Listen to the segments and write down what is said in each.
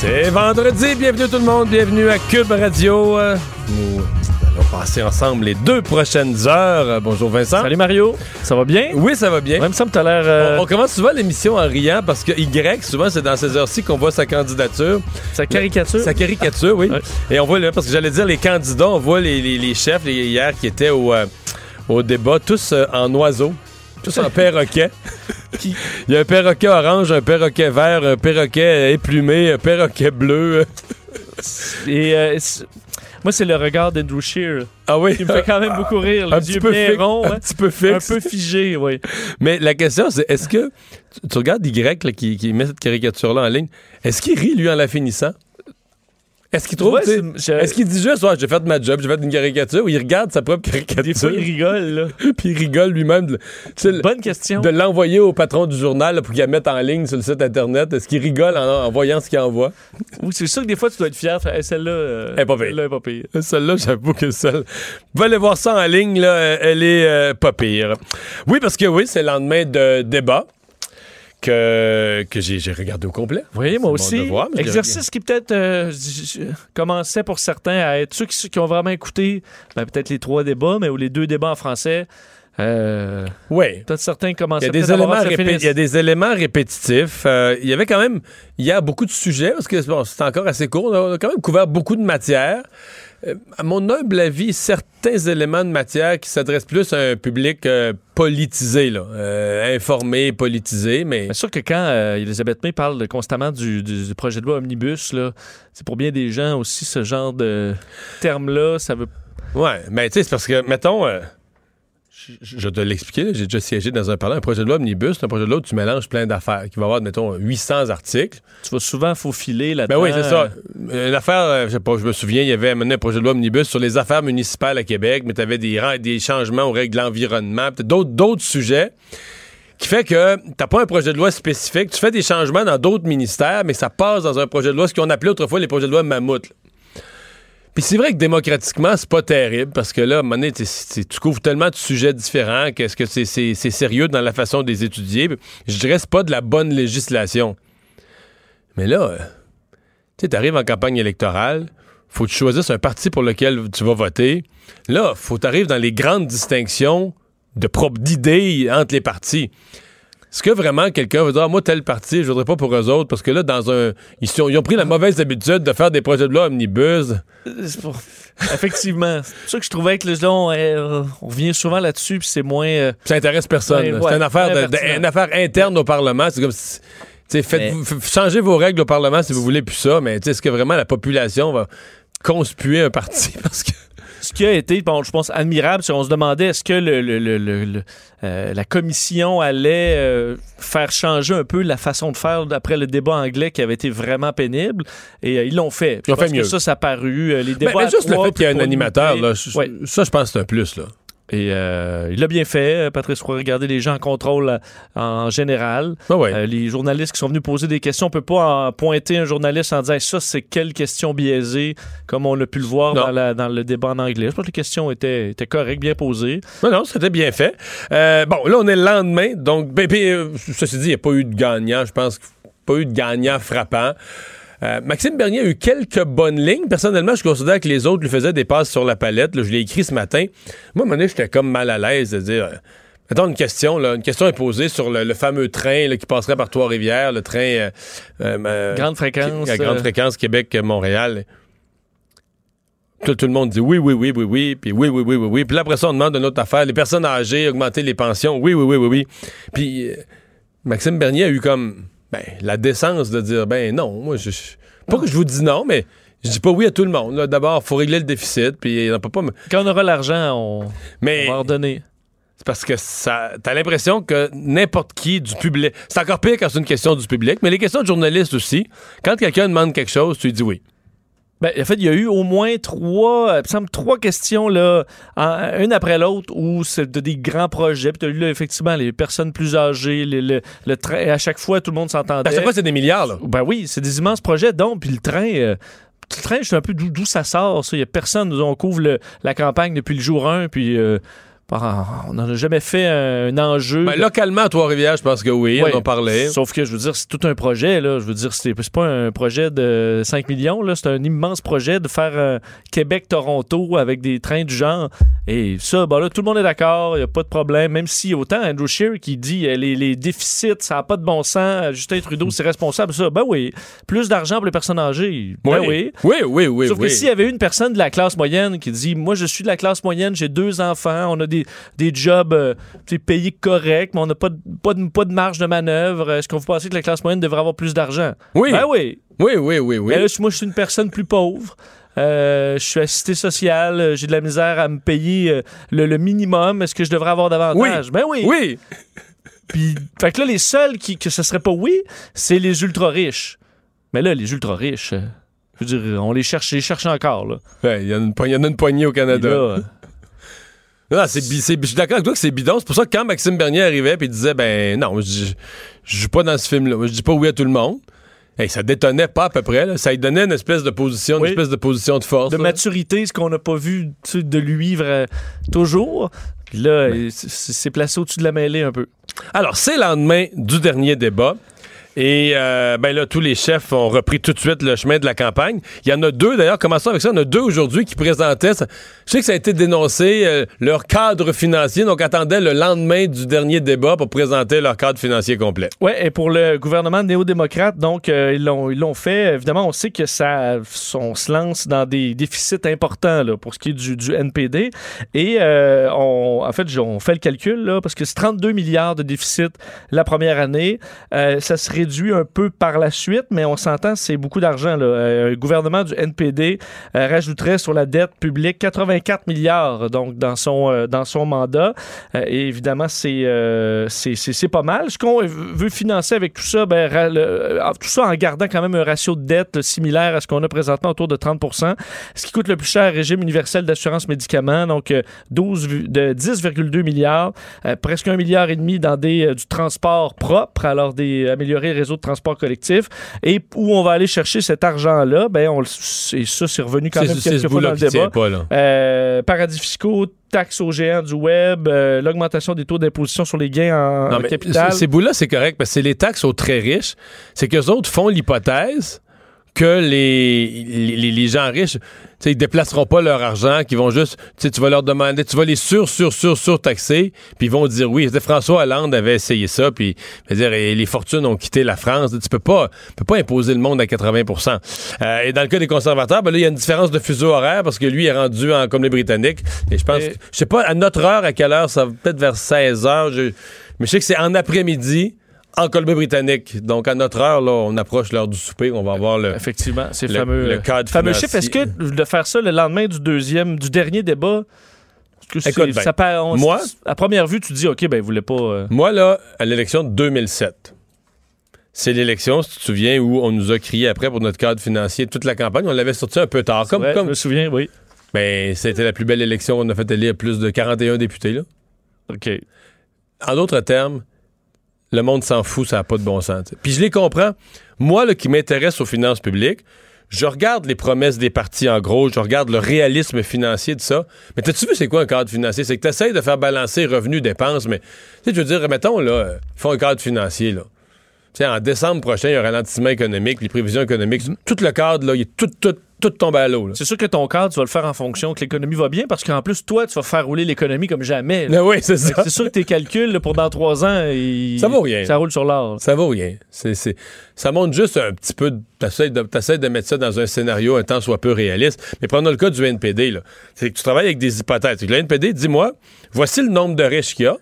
C'est vendredi, bienvenue tout le monde, bienvenue à Cube Radio. Nous allons passer ensemble les 2 prochaines heures. Bonjour Vincent. Salut Mario, ça va bien? Oui, ça va bien. Même ça me t'a l'air... On commence souvent l'émission en riant parce que Y, souvent c'est dans ces heures-ci qu'on voit sa candidature. Sa caricature? Sa caricature, oui. Ouais. Et on voit, parce que j'allais dire les candidats, on voit les chefs hier qui étaient au débat, tous en oiseaux. Tous en perroquet. Il y a un perroquet orange, un perroquet vert, un perroquet éplumé, un perroquet bleu. Et moi, c'est le regard d'Andrew Scheer. Ah oui? Il me fait quand même beaucoup rire. Un petit peu ronds, un petit peu fixe. Un peu figé, oui. Mais la question, c'est est-ce que... Tu regardes Y là, qui met cette caricature-là en ligne. Est-ce qu'il rit, lui, en la finissant? Est-ce qu'il trouve, est-ce qu'il dit juste, j'ai fait ma job, j'ai fait une caricature, ou il regarde sa propre caricature? Des fois, il rigole, là. Puis il rigole lui-même. Bonne question. De l'envoyer au patron du journal là, pour qu'il la mette en ligne sur le site Internet. Est-ce qu'il rigole en voyant ce qu'il envoie? Oui, c'est sûr que des fois, tu dois être fier. Celle-là, elle est pas pire. Celle-là, j'avoue que celle. Vous allez voir ça en ligne, là, elle est pas pire. Oui, parce que oui, c'est le lendemain de débat. Que j'ai regardé au complet. Oui, moi aussi. Devoir, exercice qui peut-être commençait pour certains à être ceux qui ont vraiment écouté peut-être les 3 débats, mais ou les 2 débats en français. Oui. Peut-être certains commençaient à il y a des éléments répétitifs. Il y avait quand même hier beaucoup de sujets, parce que bon, c'était encore assez court. On a quand même couvert beaucoup de matières. À mon humble avis, certains éléments de matière qui s'adressent plus à un public politisé, là, informé, politisé, mais... C'est sûr que quand Elisabeth May parle constamment du projet de loi Omnibus, là, c'est pour bien des gens aussi, ce genre de terme-là, ça veut... Ouais, mais tu sais, c'est parce que, mettons... Je te l'expliquais, j'ai déjà siégé dans un projet de loi omnibus, un projet de loi où tu mélanges plein d'affaires, qui va avoir, mettons, 800 articles. Tu vas souvent faufiler là-dedans. Ben oui, c'est ça. Une affaire, je sais pas, je me souviens, il y avait amené un projet de loi omnibus sur les affaires municipales à Québec, mais tu avais des changements aux règles de l'environnement, d'autres sujets, qui fait que t'as pas un projet de loi spécifique, tu fais des changements dans d'autres ministères, mais ça passe dans un projet de loi, ce qu'on appelait autrefois les projets de loi mammouth. Puis c'est vrai que démocratiquement, c'est pas terrible, parce que là, à un moment donné, tu couvres tellement de sujets différents qu'est-ce que c'est sérieux dans la façon de les étudier. Je dirais que c'est pas de la bonne législation. Mais là, tu sais, t'arrives en campagne électorale, faut que tu choisisses un parti pour lequel tu vas voter. Là, faut t'arrives dans les grandes distinctions d'idées entre les partis. Est-ce que vraiment quelqu'un va dire moi tel parti, je voudrais pas pour eux autres parce que là dans un ils ont pris la mauvaise habitude de faire des projets de loi omnibus. Effectivement, c'est ça que je trouvais que on revient souvent là-dessus puis c'est moins ça intéresse personne. Ouais, c'est une affaire interne au Parlement, c'est comme si, changez vos règles au Parlement si vous voulez plus ça, mais est-ce que vraiment la population va conspuer un parti parce que ce qui a été, je pense, admirable, c'est qu'on se demandait est-ce que la commission allait faire changer un peu la façon de faire après le débat anglais qui avait été vraiment pénible, et ils l'ont fait. Ils ont fait mieux. Ça a paru, les débats mais juste le fait qu'il y a un animateur, là, ça, je pense que c'est un plus, là. Et il l'a bien fait, Patrick Bruel, regarder les gens en contrôle en général. Ah ouais. Les journalistes qui sont venus poser des questions, on peut pas pointer un journaliste en disant ça, c'est quelle question biaisée, comme on a pu le voir dans le débat en anglais. Je pense que les questions étaient correctes, bien posées. Non, c'était bien fait. Là, on est le lendemain, donc, ceci dit, il n'y a pas eu de gagnant, je pense, pas eu de gagnant frappant. Maxime Bernier a eu quelques bonnes lignes. Personnellement, je considère que les autres lui faisaient des passes sur la palette. Là, je l'ai écrit ce matin. Moi, à un moment donné, j'étais comme mal à l'aise de dire... Attends, une question est posée sur le fameux train là, qui passerait par Trois-Rivières, le train... grande fréquence. Grande fréquence Québec-Montréal. Tout le monde dit oui, puis oui. Puis là, après ça, on demande une autre affaire. Les personnes âgées, augmenter les pensions, oui. Puis Maxime Bernier a eu comme... la décence de dire, non, moi, pas que je vous dis non, mais je dis pas oui à tout le monde. Là, d'abord, faut régler le déficit, puis on peut pas... Quand on aura l'argent, on va leur donner. C'est parce que t'as l'impression que n'importe qui du public... C'est encore pire quand c'est une question du public, mais les questions de journalistes aussi. Quand quelqu'un demande quelque chose, tu lui dis oui. Ben, en fait, il y a eu au moins trois questions, là, une après l'autre, où c'est des grands projets. Puis tu as eu, là, effectivement, les personnes plus âgées, le train. À chaque fois, tout le monde s'entendait. À chaque fois, c'est des milliards, là. Ben oui, c'est des immenses projets. Donc, puis le train, je suis un peu d'où ça sort, ça. Il n'y a personne. On couvre la campagne depuis le jour 1, puis... on n'en a jamais fait un enjeu. Ben, localement, à Trois-Rivières, je pense que oui, on en parlait. Sauf que, je veux dire, c'est tout un projet, là. Je veux dire, c'est pas un projet de 5 millions, là. C'est un immense projet de faire Québec-Toronto avec des trains du genre. Et ça, ben là, tout le monde est d'accord, il n'y a pas de problème. Même si, autant Andrew Scheer qui dit les déficits, ça n'a pas de bon sens, Justin Trudeau, c'est responsable, ça. Ben oui, plus d'argent pour les personnes âgées. Ben oui. Oui. Sauf que s'il y avait une personne de la classe moyenne qui dit, moi, je suis de la classe moyenne, j'ai 2 enfants, on a des jobs payés corrects, mais on n'a pas de marge de manœuvre. Est-ce qu'on vous pensez que la classe moyenne devrait avoir plus d'argent? Oui. Ben oui. Oui. Ben là, moi, je suis une personne plus pauvre. Je suis assisté social. J'ai de la misère à me payer le minimum. Est-ce que je devrais avoir davantage? Oui. Ben oui. Oui. Puis, fait que là, les seuls que ce serait pas oui, c'est les ultra-riches. Mais là, les ultra-riches, je veux dire, on les cherche encore, là. Ouais, il y en a une poignée au Canada. Là, non, je suis d'accord avec toi que c'est bidon. C'est pour ça que quand Maxime Bernier arrivait et disait, ben non, je joue pas dans ce film-là, je dis pas oui à tout le monde, ça détonnait pas à peu près, là. Ça lui donnait une espèce de position, une espèce de position de force. De maturité, ce qu'on n'a pas vu de lui toujours. Puis là, c'est placé au-dessus de la mêlée un peu. Alors, c'est le lendemain du dernier débat. Et ben là, tous les chefs ont repris tout de suite le chemin de la campagne. Il y en a 2, d'ailleurs, commençons avec ça, il y en a 2 aujourd'hui qui présentaient, je sais que ça a été dénoncé, leur cadre financier, donc attendaient le lendemain du dernier débat pour présenter leur cadre financier complet. Oui, et pour le gouvernement néo-démocrate, donc, ils l'ont fait. Évidemment, on sait que on se lance dans des déficits importants là, pour ce qui est du NPD. Et on fait le calcul, là, parce que c'est 32 milliards de déficit la première année. Ça se réduit un peu par la suite, mais on s'entend, c'est beaucoup d'argent, là. Le gouvernement du NPD rajouterait sur la dette publique 84 milliards donc dans son mandat. Et évidemment, c'est pas mal. Ce qu'on veut financer avec tout ça, tout ça en gardant quand même un ratio de dette similaire à ce qu'on a présentement, autour de 30%, ce qui coûte le plus cher régime universel d'assurance médicaments, donc 10,2 milliards, presque 1,5 milliard dans du transport propre, alors améliorer le réseau de transport collectif. Et où on va aller chercher cet argent-là, c'est revenu quand même quelques fois dans le débat. Pas, paradis fiscaux, taxes aux géants du web, l'augmentation des taux d'imposition sur les gains en capital. Ces bouts-là, c'est correct, parce que c'est les taxes aux très riches. C'est qu'eux autres font l'hypothèse que les gens riches, ils déplaceront pas leur argent, qu'ils vont juste, tu vas leur demander, tu vas les surtaxer, puis ils vont dire oui. François Hollande avait essayé ça, puis les fortunes ont quitté la France. Tu peux pas imposer le monde à 80%. Et dans le cas des conservateurs, il y a une différence de fuseau horaire, parce que lui est rendu comme les Britanniques, et je pense, je sais pas à notre heure, à quelle heure, ça va peut-être vers 16h, mais je sais que c'est en après-midi, en Colombie-Britannique. Donc, à notre heure, là, on approche l'heure du souper. On va avoir effectivement, c'est le cadre fameux chiffre. Est-ce que de faire ça le lendemain du dernier débat, à première vue, tu dis, OK, ben, il voulait pas... Moi, là, à l'élection de 2007, c'est l'élection, si tu te souviens, où on nous a crié après pour notre cadre financier toute la campagne. On l'avait sorti un peu tard. Je me souviens, oui. Ben, c'était la plus belle élection. On a fait élire plus de 41 députés, là. OK. En d'autres termes, le monde s'en fout, ça n'a pas de bon sens. Puis je les comprends. Moi, là, qui m'intéresse aux finances publiques, je regarde les promesses des partis en gros, je regarde le réalisme financier de ça. Mais t'as-tu vu c'est quoi un cadre financier? C'est que tu essaies de faire balancer revenus-dépenses, mais tu veux dire, mettons, là, ils font un cadre financier, là. T'sais, en décembre prochain, il y a un ralentissement économique, les prévisions économiques, tout le cadre, là, il est tout tombe à l'eau. Là. C'est sûr que ton cadre, tu vas le faire en fonction que l'économie va bien, parce qu'en plus, toi, tu vas faire rouler l'économie comme jamais. Là. Oui, c'est ça. C'est sûr que tes calculs là, pour dans 3 ans, ça vaut rien. Ça roule sur l'or. Ça vaut rien. Ça montre juste un petit peu... T'essaies de mettre ça dans un scénario un tant soit peu réaliste. Mais prenons le cas du NPD. Là. C'est que tu travailles avec des hypothèses. Le NPD, dis-moi, voici le nombre de riches qu'il y a,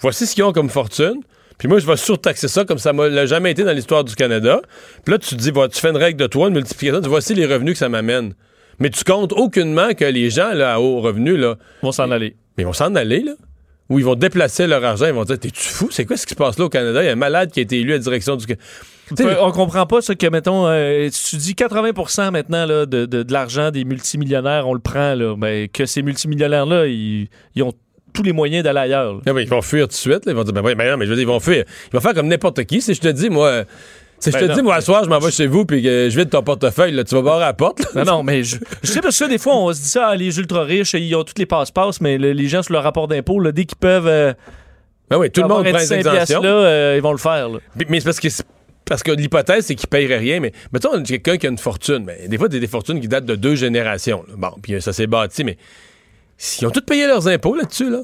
voici ce qu'ils ont comme fortune, puis moi, je vais surtaxer ça comme ça l'a jamais été dans l'histoire du Canada. Puis là, tu te dis, tu fais une règle de trois, une multiplication, voici les revenus que ça m'amène. Mais tu comptes aucunement que les gens là, à haut revenu là, vont s'en aller. Mais ils vont s'en aller, là. Ou ils vont déplacer leur argent, ils vont dire, t'es-tu fou? C'est quoi ce qui se passe là au Canada? Il y a un malade qui a été élu à la direction du Canada. On comprend pas ce que, mettons, tu dis 80% maintenant là, de l'argent des multimillionnaires, on le prend, là, mais que ces multimillionnaires-là, ils ont tous les moyens d'aller ailleurs. Là. Ah oui, ils vont fuir tout de suite. Là, ils vont dire, ben oui, mais je veux dire, ils vont fuir. Ils vont faire comme n'importe qui. Si je te dis, moi... Si ben je te dis, moi, à soir, je m'en vais chez vous puis que je vide ton portefeuille, là, tu vas barrer à la porte. Là. Non, non, mais je sais parce que ça, des fois, on se dit ça, ah, les ultra-riches, ils ont toutes les passe-passe, mais les gens sur leur rapport d'impôt, là, dès qu'ils peuvent ben oui, tout le monde prend des exemptions. Là, ils vont le faire. Là. Mais c'est parce que l'hypothèse, c'est qu'ils paieraient rien, mais mettons, quelqu'un qui a une fortune, mais des fois, des fortunes qui datent de 2 générations. Là. Bon, puis ça s'est bâti, mais ils ont tous payé leurs impôts là-dessus, là.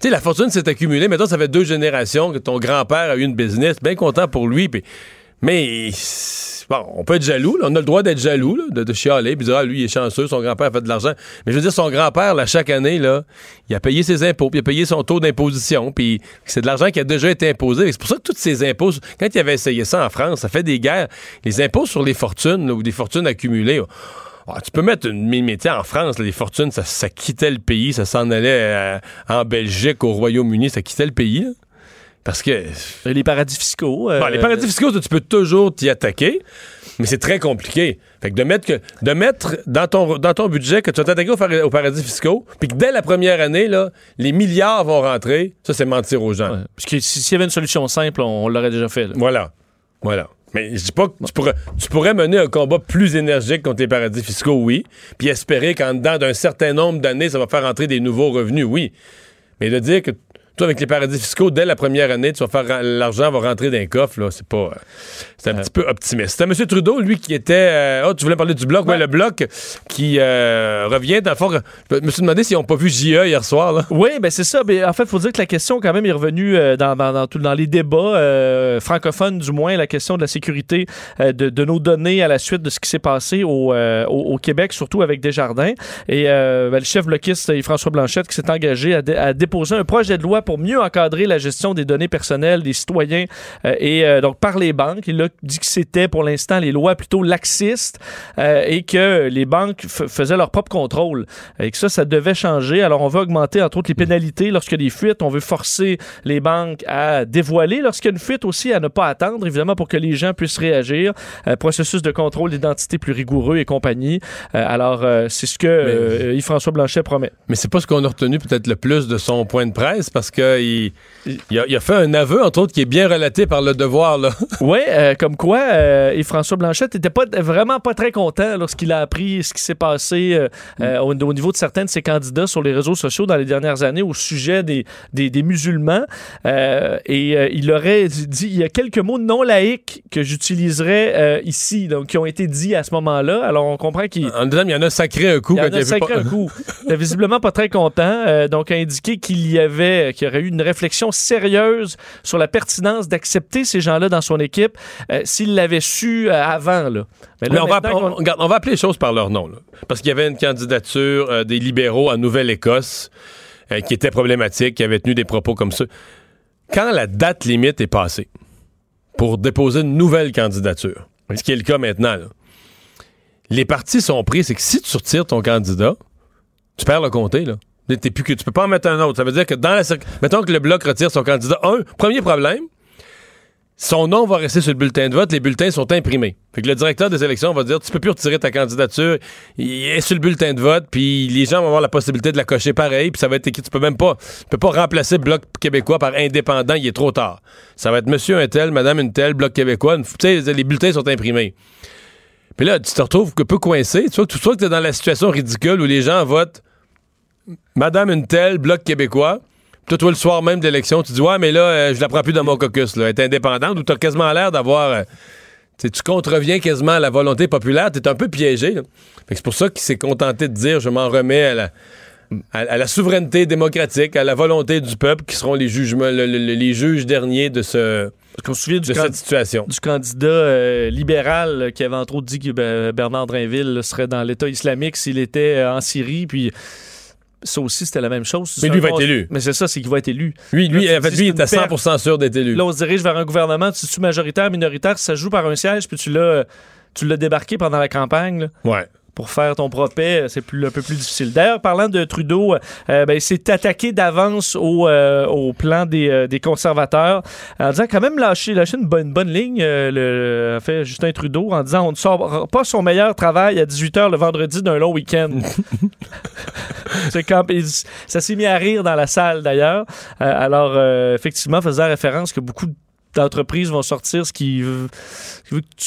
Tu sais, la fortune s'est accumulée. Mettons, ça fait 2 générations que ton grand-père a eu une business, bien content pour lui, puis... Mais, bon, on peut être jaloux, là. On a le droit d'être jaloux, là, de chialer, puis de dire, ah, lui, il est chanceux, son grand-père a fait de l'argent. Mais je veux dire, son grand-père, là, chaque année, là, il a payé ses impôts, puis il a payé son taux d'imposition, puis c'est de l'argent qui a déjà été imposé. C'est pour ça que tous ces impôts, quand il avait essayé ça en France, ça fait des guerres. Les impôts sur les fortunes, là, ou des fortunes accumulées, là. Ah, tu peux mettre une métier en France, là, les fortunes, ça quittait le pays, ça s'en allait en Belgique, au Royaume-Uni, ça quittait le pays, là. Parce que... Les paradis fiscaux... Bon, les paradis fiscaux, tu peux toujours t'y attaquer, mais c'est très compliqué. Fait que de mettre dans ton budget que tu vas t'attaquer aux paradis fiscaux, puis que dès la première année, là, les milliards vont rentrer, ça, c'est mentir aux gens. Ouais. Parce que s'il y avait une solution simple, on l'aurait déjà fait. Là. Voilà. Mais je dis pas que tu pourrais mener un combat plus énergique contre les paradis fiscaux, oui, puis espérer qu'en dedans d'un certain nombre d'années, ça va faire rentrer des nouveaux revenus, oui. Mais de dire que... Toi, avec les paradis fiscaux, dès la première année, tu vas faire l'argent va rentrer dans un coffre, là. C'est pas. C'est un petit peu optimiste. C'était M. Trudeau, lui, qui était. Tu voulais parler du bloc? Ouais, le bloc qui revient dans le fond. Je me suis demandé s'ils n'ont pas vu J.E. hier soir, là. Oui, ben c'est ça. Mais en fait, il faut dire que la question, quand même, est revenue dans les débats francophones, du moins, la question de la sécurité de nos données à la suite de ce qui s'est passé au Québec, surtout avec Desjardins. Et le chef bloquiste, Yves-François Blanchet, qui s'est engagé à déposer un projet de loi pour mieux encadrer la gestion des données personnelles des citoyens donc par les banques. Il a dit que c'était pour l'instant les lois plutôt laxistes et que les banques faisaient leur propre contrôle et que ça devait changer. Alors on veut augmenter entre autres les pénalités lorsqu'il y a des fuites. On veut forcer les banques à dévoiler lorsqu'il y a une fuite aussi, à ne pas attendre évidemment pour que les gens puissent réagir. Processus de contrôle d'identité plus rigoureux et compagnie. Alors c'est ce que Yves-François Blanchet promet. Mais c'est pas ce qu'on a retenu peut-être le plus de son point de presse parce qu'il a fait un aveu, entre autres, qui est bien relaté par Le Devoir. Oui, comme quoi, Yves-François Blanchet n'était vraiment pas très content lorsqu'il a appris ce qui s'est passé au niveau de certains de ses candidats sur les réseaux sociaux dans les dernières années au sujet des musulmans. Il aurait dit, il y a quelques mots non laïques que j'utiliserais ici, donc qui ont été dits à ce moment-là. Alors, on comprend qu'il... En disant, il y en a sacré un coup. Il y en a sacré un coup. Il n'était visiblement pas très content, donc a indiqué qu'il y aurait eu une réflexion sérieuse sur la pertinence d'accepter ces gens-là dans son équipe s'il l'avait su avant. Là. Mais on va appeler les choses par leur nom. Là. Parce qu'il y avait une candidature des libéraux en Nouvelle-Écosse qui était problématique, qui avait tenu des propos comme ça. Quand la date limite est passée pour déposer une nouvelle candidature, oui, ce qui est le cas maintenant, là, les partis sont pris, c'est que si tu retires ton candidat, tu perds le comté, là. Tu peux pas en mettre un autre. Ça veut dire que mettons que le Bloc retire son candidat. Premier problème, son nom va rester sur le bulletin de vote. Les bulletins sont imprimés. Fait que le directeur des élections va dire, tu peux plus retirer ta candidature. Il est sur le bulletin de vote, puis les gens vont avoir la possibilité de la cocher pareil, puis ça va être écrit. Tu peux pas remplacer Bloc québécois par indépendant. Il est trop tard. Ça va être monsieur un tel, madame une telle, Bloc québécois. Tu sais, les bulletins sont imprimés. Puis là, tu te retrouves un peu coincé. Tu vois que t'es dans la situation ridicule où les gens votent madame une telle, Bloc québécois. Toi, le soir même de l'élection, tu dis, ouais, mais là, je la prends plus dans mon caucus, là. Elle est indépendante, ou t'as quasiment l'air d'avoir... tu contreviens quasiment à la volonté populaire, t'es un peu piégé, là. Fait que c'est pour ça qu'il s'est contenté de dire, je m'en remets à la souveraineté démocratique, à la volonté du peuple, qui seront les jugements, les juges derniers de ce... Qu'on se souvient de cette situation. Du candidat libéral qui avait entre autres dit que Bernard Drainville là, serait dans l'État islamique s'il était en Syrie, puis... Ça aussi, c'était la même chose. Mais lui va être élu. Mais c'est ça, c'est qu'il va être élu. Lui, il est à 100% sûr d'être élu. Là, on se dirige vers un gouvernement, si tu es majoritaire, minoritaire, ça joue par un siège, puis tu l'as débarqué pendant la campagne. Là. Ouais. pour faire ton propos, c'est un peu plus difficile. D'ailleurs, parlant de Trudeau, s'est attaqué d'avance au plan des conservateurs en disant quand même lâcher une bonne ligne, Justin Trudeau, en disant on ne sort pas son meilleur travail à 18h le vendredi d'un long week-end. Ça s'est mis à rire dans la salle, d'ailleurs. Effectivement, faisant référence que beaucoup d'entreprises vont sortir ce que tu veux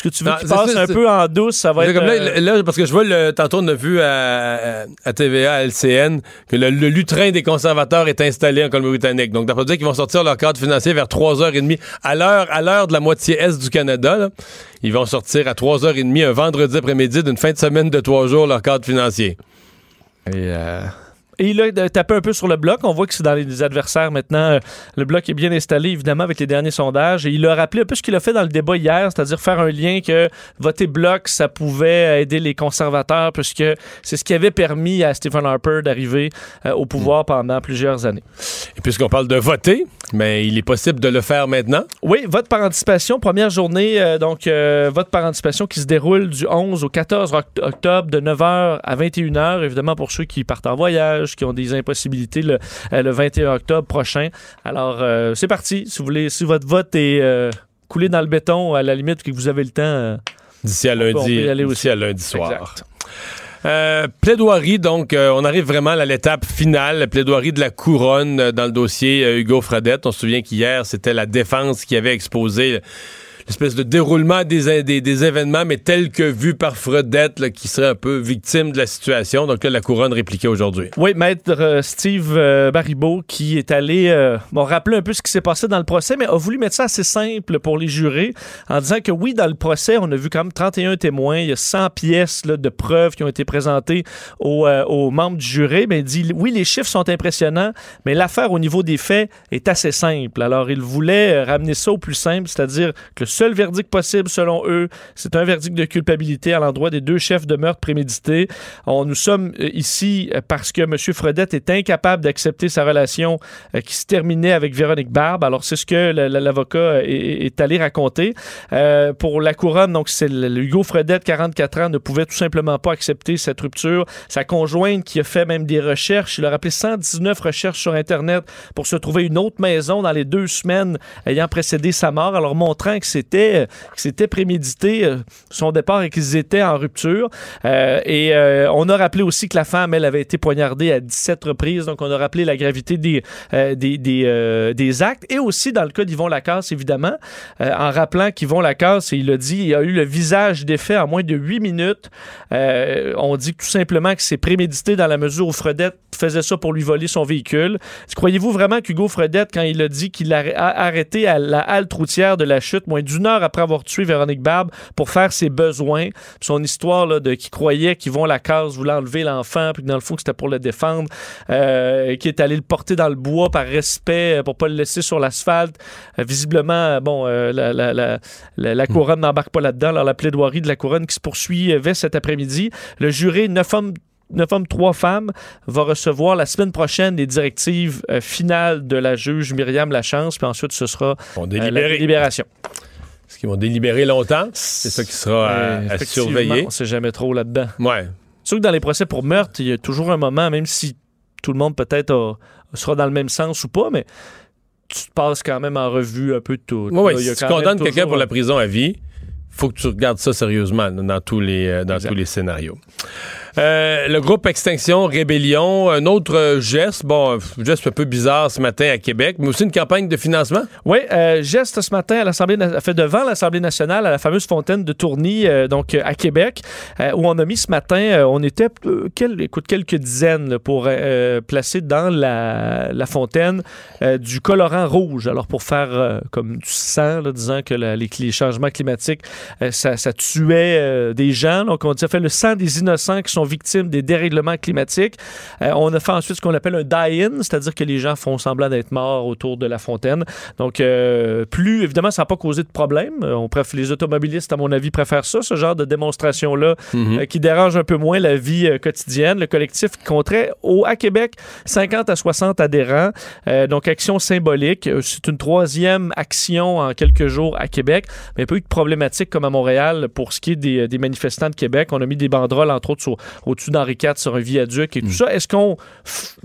qu'ils passent un peu en douce. Ça va être... Comme là, parce que je vois, tantôt, on a vu à TVA, à LCN, que le lutrin des conservateurs est installé en Colombie-Britannique. Donc, d'après dire qu'ils vont sortir leur cadre financier vers 3h30, à l'heure de la moitié est du Canada, là. Ils vont sortir à 3h30, un vendredi après-midi, d'une fin de semaine de 3 jours, leur cadre financier. Et là, taper un peu sur le bloc, on voit que c'est dans les adversaires maintenant, le bloc est bien installé, évidemment, avec les derniers sondages, et il a rappelé un peu ce qu'il a fait dans le débat hier, c'est-à-dire faire un lien que voter bloc, ça pouvait aider les conservateurs, puisque c'est ce qui avait permis à Stephen Harper d'arriver au pouvoir pendant plusieurs années. Et puisqu'on parle de voter, mais il est possible de le faire maintenant? Oui, vote par anticipation, première journée, vote par anticipation qui se déroule du 11 au 14 octobre, de 9h à 21h, évidemment pour ceux qui partent en voyage, qui ont des impossibilités le 21 octobre prochain. Alors, c'est parti. Si vous voulez, si votre vote est coulé dans le béton, à la limite, que vous avez le temps... D'ici à lundi soir. Exact. Plaidoirie, donc, on arrive vraiment à l'étape finale, la plaidoirie de la couronne dans le dossier Hugo Fradette. On se souvient qu'hier, c'était la défense qui avait exposé... espèce de déroulement des événements, mais tel que vu par Fradette, là, qui serait un peu victime de la situation. Donc là, la couronne répliquait aujourd'hui. Oui, maître Steve Baribeau, qui est allé rappeler un peu ce qui s'est passé dans le procès, mais a voulu mettre ça assez simple pour les jurés, en disant que oui, dans le procès, on a vu quand même 31 témoins, il y a 100 pièces là, de preuves qui ont été présentées aux membres du jury. Mais il dit, oui, les chiffres sont impressionnants, mais l'affaire au niveau des faits est assez simple. Alors, il voulait ramener ça au plus simple, c'est-à-dire que seul verdict possible, selon eux, c'est un verdict de culpabilité à l'endroit des deux chefs de meurtre prémédité. Nous sommes ici parce que M. Fradette est incapable d'accepter sa relation qui se terminait avec Véronique Barbe. Alors, c'est ce que l'avocat est allé raconter. Pour la couronne, donc, c'est Hugo Fradette, 44 ans, ne pouvait tout simplement pas accepter cette rupture. Sa conjointe, qui a fait même des recherches, il a rappelé 119 recherches sur Internet pour se trouver une autre maison dans les 2 semaines ayant précédé sa mort, alors montrant que c'était prémédité son départ et qu'ils étaient en rupture. On a rappelé aussi que la femme, elle, avait été poignardée à 17 reprises. Donc, on a rappelé la gravité des actes. Et aussi, dans le cas d'Yvon Lacasse, évidemment, en rappelant qu'Yvon Lacasse, et il l'a dit, il a eu le visage défait en moins de 8 minutes. On dit tout simplement que c'est prémédité dans la mesure où Fradette faisait ça pour lui voler son véhicule. Croyez-vous vraiment qu'Hugo Fradette, quand il a dit qu'il a arrêté à la halte routière de la Chute, moins d'une heure après avoir tué Véronique Barbe pour faire ses besoins, son histoire là, de qui croyait qu'Yvon Lacasse voulait enlever l'enfant, puis que dans le fond c'était pour le défendre, qui est allé le porter dans le bois par respect pour pas le laisser sur l'asphalte, visiblement la couronne n'embarque pas là-dedans. Alors la plaidoirie de la couronne qui se poursuivait cet après-midi, le jury 9 hommes, 3 femmes, va recevoir la semaine prochaine les directives finales de la juge Myriam Lachance, puis ensuite ce sera la délibération. Est-ce qu'ils vont délibérer longtemps? C'est ça qui sera à surveiller. On ne sait jamais trop là-dedans. Ouais. C'est sûr que dans les procès pour meurtre, il y a toujours un moment, même si tout le monde peut-être sera dans le même sens ou pas, mais tu te passes quand même en revue un peu de tout. Oui, si tu condamnes quelqu'un pour la prison à vie, faut que tu regardes ça sérieusement dans tous les scénarios. Le groupe Extinction Rébellion, un autre geste, geste un peu bizarre ce matin à Québec, mais aussi une campagne de financement. Oui, geste ce matin à l'Assemblée devant l'Assemblée nationale, à la fameuse fontaine de Tourny, à Québec, où on a mis ce matin, on était quelques dizaines là, pour placer dans la fontaine du colorant rouge, alors pour faire comme du sang, là, disant que les changements climatiques, ça tuait des gens, donc on disait fait le sang des innocents qui sont victimes des dérèglements climatiques. On a fait ensuite ce qu'on appelle un die-in, c'est-à-dire que les gens font semblant d'être morts autour de la fontaine. Donc, plus, évidemment, ça n'a pas causé de problème. Les automobilistes, à mon avis, préfèrent ça, ce genre de démonstration-là, qui dérange un peu moins la vie quotidienne. Le collectif compterait à Québec 50 à 60 adhérents. Donc, action symbolique. C'est une troisième action en quelques jours à Québec. Mais il n'y a pas eu de problématique comme à Montréal pour ce qui est des manifestants de Québec. On a mis des banderoles, entre autres, au-dessus d'Henri IV sur un viaduc et tout ça. Est-ce qu'on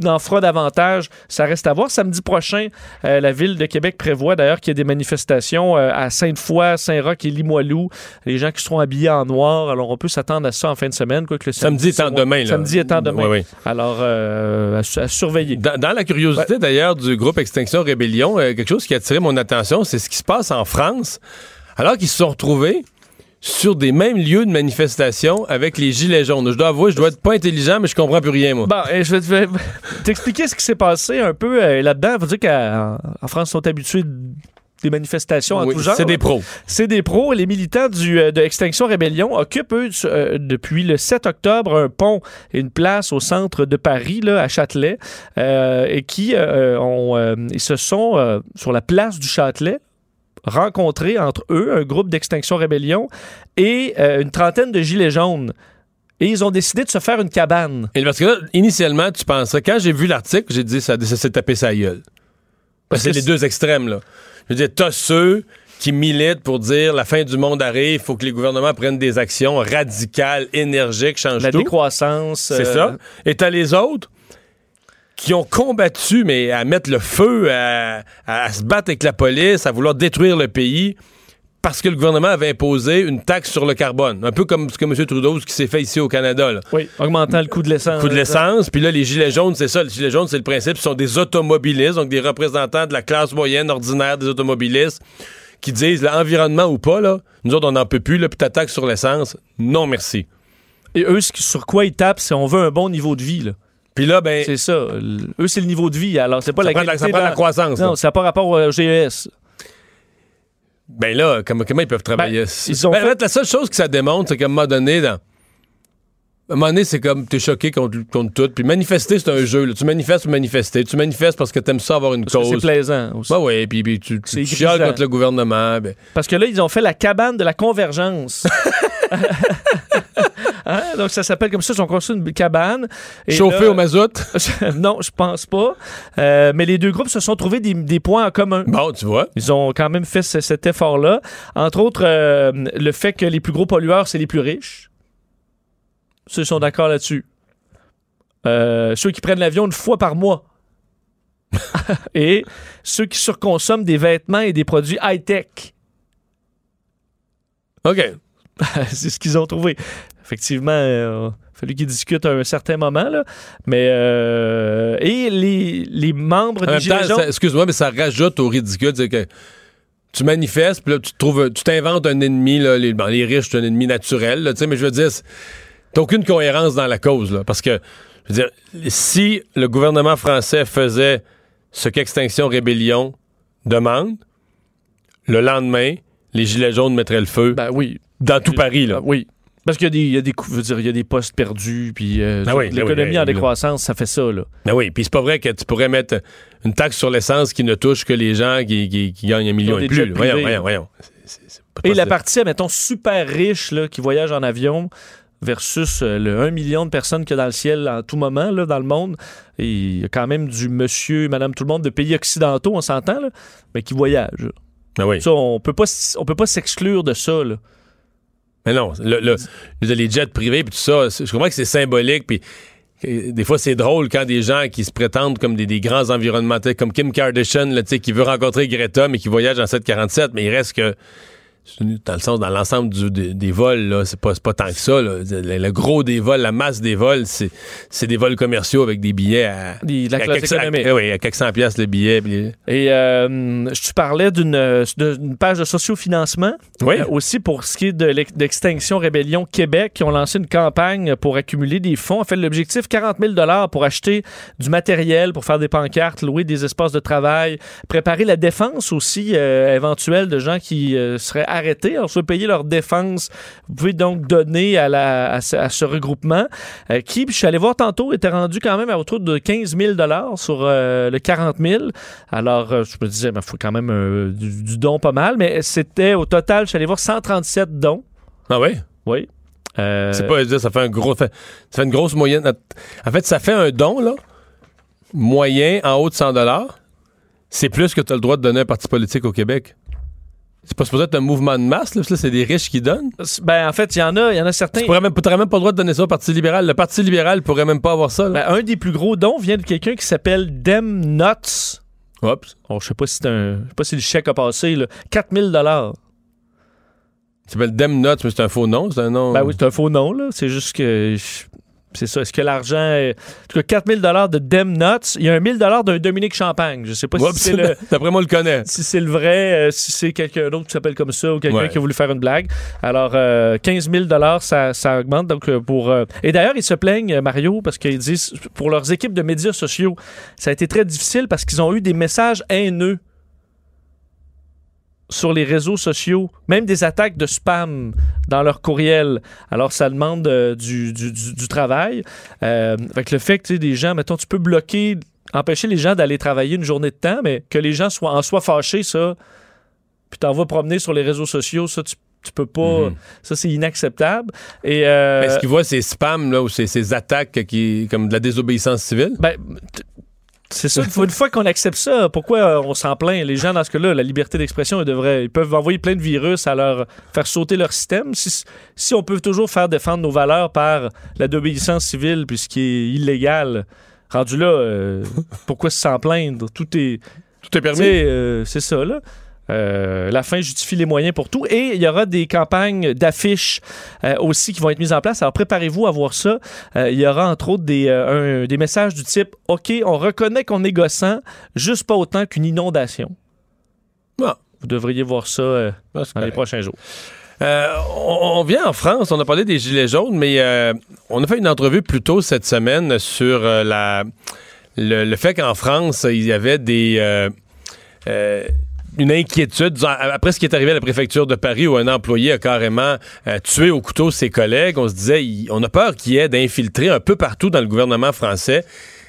en fera davantage? Ça reste à voir. Samedi prochain, la Ville de Québec prévoit d'ailleurs qu'il y ait des manifestations à Sainte-Foy, Saint-Roch et Limoilou. Les gens qui seront habillés en noir. Alors, on peut s'attendre à ça en fin de semaine. Quoi que le samedi étant demain. Oui. Alors, à surveiller. Dans la curiosité, d'ailleurs, du groupe Extinction Rébellion, quelque chose qui a attiré mon attention, c'est ce qui se passe en France, alors qu'ils se sont retrouvés sur des mêmes lieux de manifestation avec les gilets jaunes. Je dois avouer, je dois être pas intelligent, mais je comprends plus rien, moi. Bon, je vais t'expliquer ce qui s'est passé un peu là-dedans. Il faut dire qu'en France, ils sont habitués des manifestations en tout genre. C'est des pros. C'est des pros. Les militants de Extinction Rébellion occupent, eux, depuis le 7 octobre, un pont et une place au centre de Paris, là, à Châtelet, et qui ils se sont, sur la place du Châtelet, rencontrés entre eux, un groupe d'Extinction Rébellion et une trentaine de gilets jaunes. Et ils ont décidé de se faire une cabane. Et parce que là, initialement, tu penserais, quand j'ai vu l'article, j'ai dit ça s'est tapé sa gueule. Parce que c'est les deux extrêmes, là. Je veux dire, t'as ceux qui militent pour dire la fin du monde arrive, il faut que les gouvernements prennent des actions radicales, énergiques, changent tout. La décroissance. C'est ça. Et t'as les autres qui ont combattu, mais à mettre le feu, à se battre avec la police, à vouloir détruire le pays, parce que le gouvernement avait imposé une taxe sur le carbone. Un peu comme ce que M. Trudeau, ce qui s'est fait ici au Canada. Là. Oui, augmentant le coût de l'essence. Le coût de l'essence. Puis là, les gilets jaunes, c'est ça. Les gilets jaunes, c'est le principe. Ce sont des automobilistes, donc des représentants de la classe moyenne ordinaire des automobilistes, qui disent, là, environnement ou pas, là, nous autres, on n'en peut plus, là, puis ta taxe sur l'essence, non merci. Et eux, sur quoi ils tapent, c'est on veut un bon niveau de vie, là. Puis là, ben, c'est ça. Eux, c'est le niveau de vie. Alors, c'est pas la qualité. Ça prend de la croissance. Non, là. Ça n'a pas rapport au GES. Ben là, comment ils peuvent travailler? En fait, la seule chose que ça démontre, c'est qu'à un moment donné, c'est comme t'es choqué contre tout. Puis manifester, c'est un jeu. Là. Tu manifestes pour manifester. Tu manifestes parce que t'aimes ça avoir une cause. C'est plaisant aussi. Ben oui, puis tu chiales contre le gouvernement. Ben. Parce que là, ils ont fait la cabane de la convergence. Hein? Donc, ça s'appelle comme ça. Ils ont construit une cabane. Chauffée au mazout? Non, je pense pas. Mais les deux groupes se sont trouvés des points en commun. Bon, tu vois. Ils ont quand même fait cet effort-là. Entre autres, le fait que les plus gros pollueurs, c'est les plus riches. Ceux sont d'accord là-dessus. Ceux qui prennent l'avion une fois par mois. Et ceux qui surconsomment des vêtements et des produits high-tech. OK. C'est ce qu'ils ont trouvé. Effectivement, il a fallu qu'ils discutent à un certain moment, là. Mais et les membres des gilets jaunes... Excuse-moi, mais ça rajoute au ridicule. C'est que tu manifestes, puis là, tu t'inventes un ennemi. Là, les riches, c'est un ennemi naturel. Là, mais je veux dire, t'as aucune cohérence dans la cause. Là, parce que, je veux dire, si le gouvernement français faisait ce qu'Extinction Rébellion demande, le lendemain, les gilets jaunes mettraient le feu. Ben oui. Dans tout Paris, là. Oui. Parce qu'il y a des postes perdus, puis l'économie en décroissance, ça fait ça, là. Ben oui, puis c'est pas vrai que tu pourrais mettre une taxe sur l'essence qui ne touche que les gens qui gagnent 1 million et plus. Voyons. C'est pas et possible. La partie, mettons, super riche, là, qui voyage en avion, versus le 1 million de personnes qu'il y a dans le ciel en tout moment, là, dans le monde. Et il y a quand même du monsieur, madame, tout le monde de pays occidentaux, on s'entend, là, mais qui voyagent. Ben oui. Ça, on peut pas s'exclure de ça, là. Mais non, les jets privés puis tout ça, je comprends que c'est symbolique, puis des fois c'est drôle quand des gens qui se prétendent comme des grands environnementalistes, comme Kim Kardashian, là, qui veut rencontrer Greta, mais qui voyage en 747, mais il reste que, dans l'ensemble des vols, là, c'est pas tant que ça, là. Le gros des vols, la masse des vols, c'est des vols commerciaux avec des billets à quelques cents piastres le billet. Et tu parlais d'une page de sociofinancement. Oui. Aussi pour ce qui est de l'Extinction Rébellion Québec, qui ont lancé une campagne pour accumuler des fonds. En fait, l'objectif, 40 000 $ pour acheter du matériel, pour faire des pancartes, louer des espaces de travail, préparer la défense aussi éventuelle de gens qui seraient arrêtés. Alors, si vous voulez payer leur défense, vous pouvez donc donner à ce regroupement qui, je suis allé voir tantôt, était rendu quand même à autour de 15 000 $ sur le 40 000. Alors, je me disais, il faut quand même du don pas mal, mais c'était au total, je suis allé voir 137 dons. Ah oui? Oui. C'est pas dire, ça fait une grosse moyenne. En fait, ça fait un don, là, moyen en haut de 100 $. C'est plus que tu as le droit de donner à un parti politique au Québec. C'est pas supposé être un mouvement de masse, là, parce que là, c'est des riches qui donnent. Ben, en fait, il y en a certains. Tu n'aurais même pas le droit de donner ça au Parti libéral. Le Parti libéral pourrait même pas avoir ça. Ben, un des plus gros dons vient de quelqu'un qui s'appelle Dem Nuts. Oups. Oh, je sais pas si le chèque a passé, là. 4 000 $. Il s'appelle Dem Nuts, mais c'est un faux nom, c'est un nom. Ben oui, c'est un faux nom, là. C'est juste que. C'est ça. Est-ce que l'argent... En tout cas, 4 000 $ de Dem Nuts. Il y a 1 000 $ d'un Dominique Champagne. Je sais pas si c'est le... D'après moi, on le connaît. Si c'est le vrai, si c'est quelqu'un d'autre qui s'appelle comme ça ou quelqu'un qui a voulu faire une blague. Alors, 15 000 $ ça augmente. Donc, Et d'ailleurs, ils se plaignent, Mario, parce qu'ils disent, pour leurs équipes de médias sociaux, ça a été très difficile parce qu'ils ont eu des messages haineux sur les réseaux sociaux, même des attaques de spam dans leur courriel. Alors, ça demande du travail. Fait que le fait que des gens, mettons, tu peux bloquer, empêcher les gens d'aller travailler une journée de temps, mais que les gens soient fâchés, ça, puis t'en vas promener sur les réseaux sociaux, ça, tu peux pas... Ça, c'est inacceptable. Et est-ce qu'ils voient ces spams, là, ou ces attaques qui, comme de la désobéissance civile? Ben... C'est ça, une fois qu'on accepte ça, pourquoi on s'en plaint? Les gens, dans ce cas-là, la liberté d'expression, ils peuvent envoyer plein de virus à leur faire sauter leur système. Si on peut toujours faire défendre nos valeurs par la désobéissance civile, puis ce qui est illégal, rendu là, pourquoi s'en plaindre? Tout est permis. C'est ça, là. La fin justifie les moyens pour tout, et il y aura des campagnes d'affiches aussi qui vont être mises en place. Alors préparez-vous à voir ça. Il y aura entre autres des messages du type « Ok, on reconnaît qu'on est gossant, juste pas autant qu'une inondation. » Ah. Vous devriez voir ça dans les prochains jours. On vient en France, on a parlé des Gilets jaunes, mais on a fait une entrevue plus tôt cette semaine sur le fait qu'en France, il y avait une inquiétude après ce qui est arrivé à la préfecture de Paris où un employé a carrément tué au couteau ses collègues. On se disait, on a peur qu'il y ait d'infiltrer un peu partout dans le gouvernement français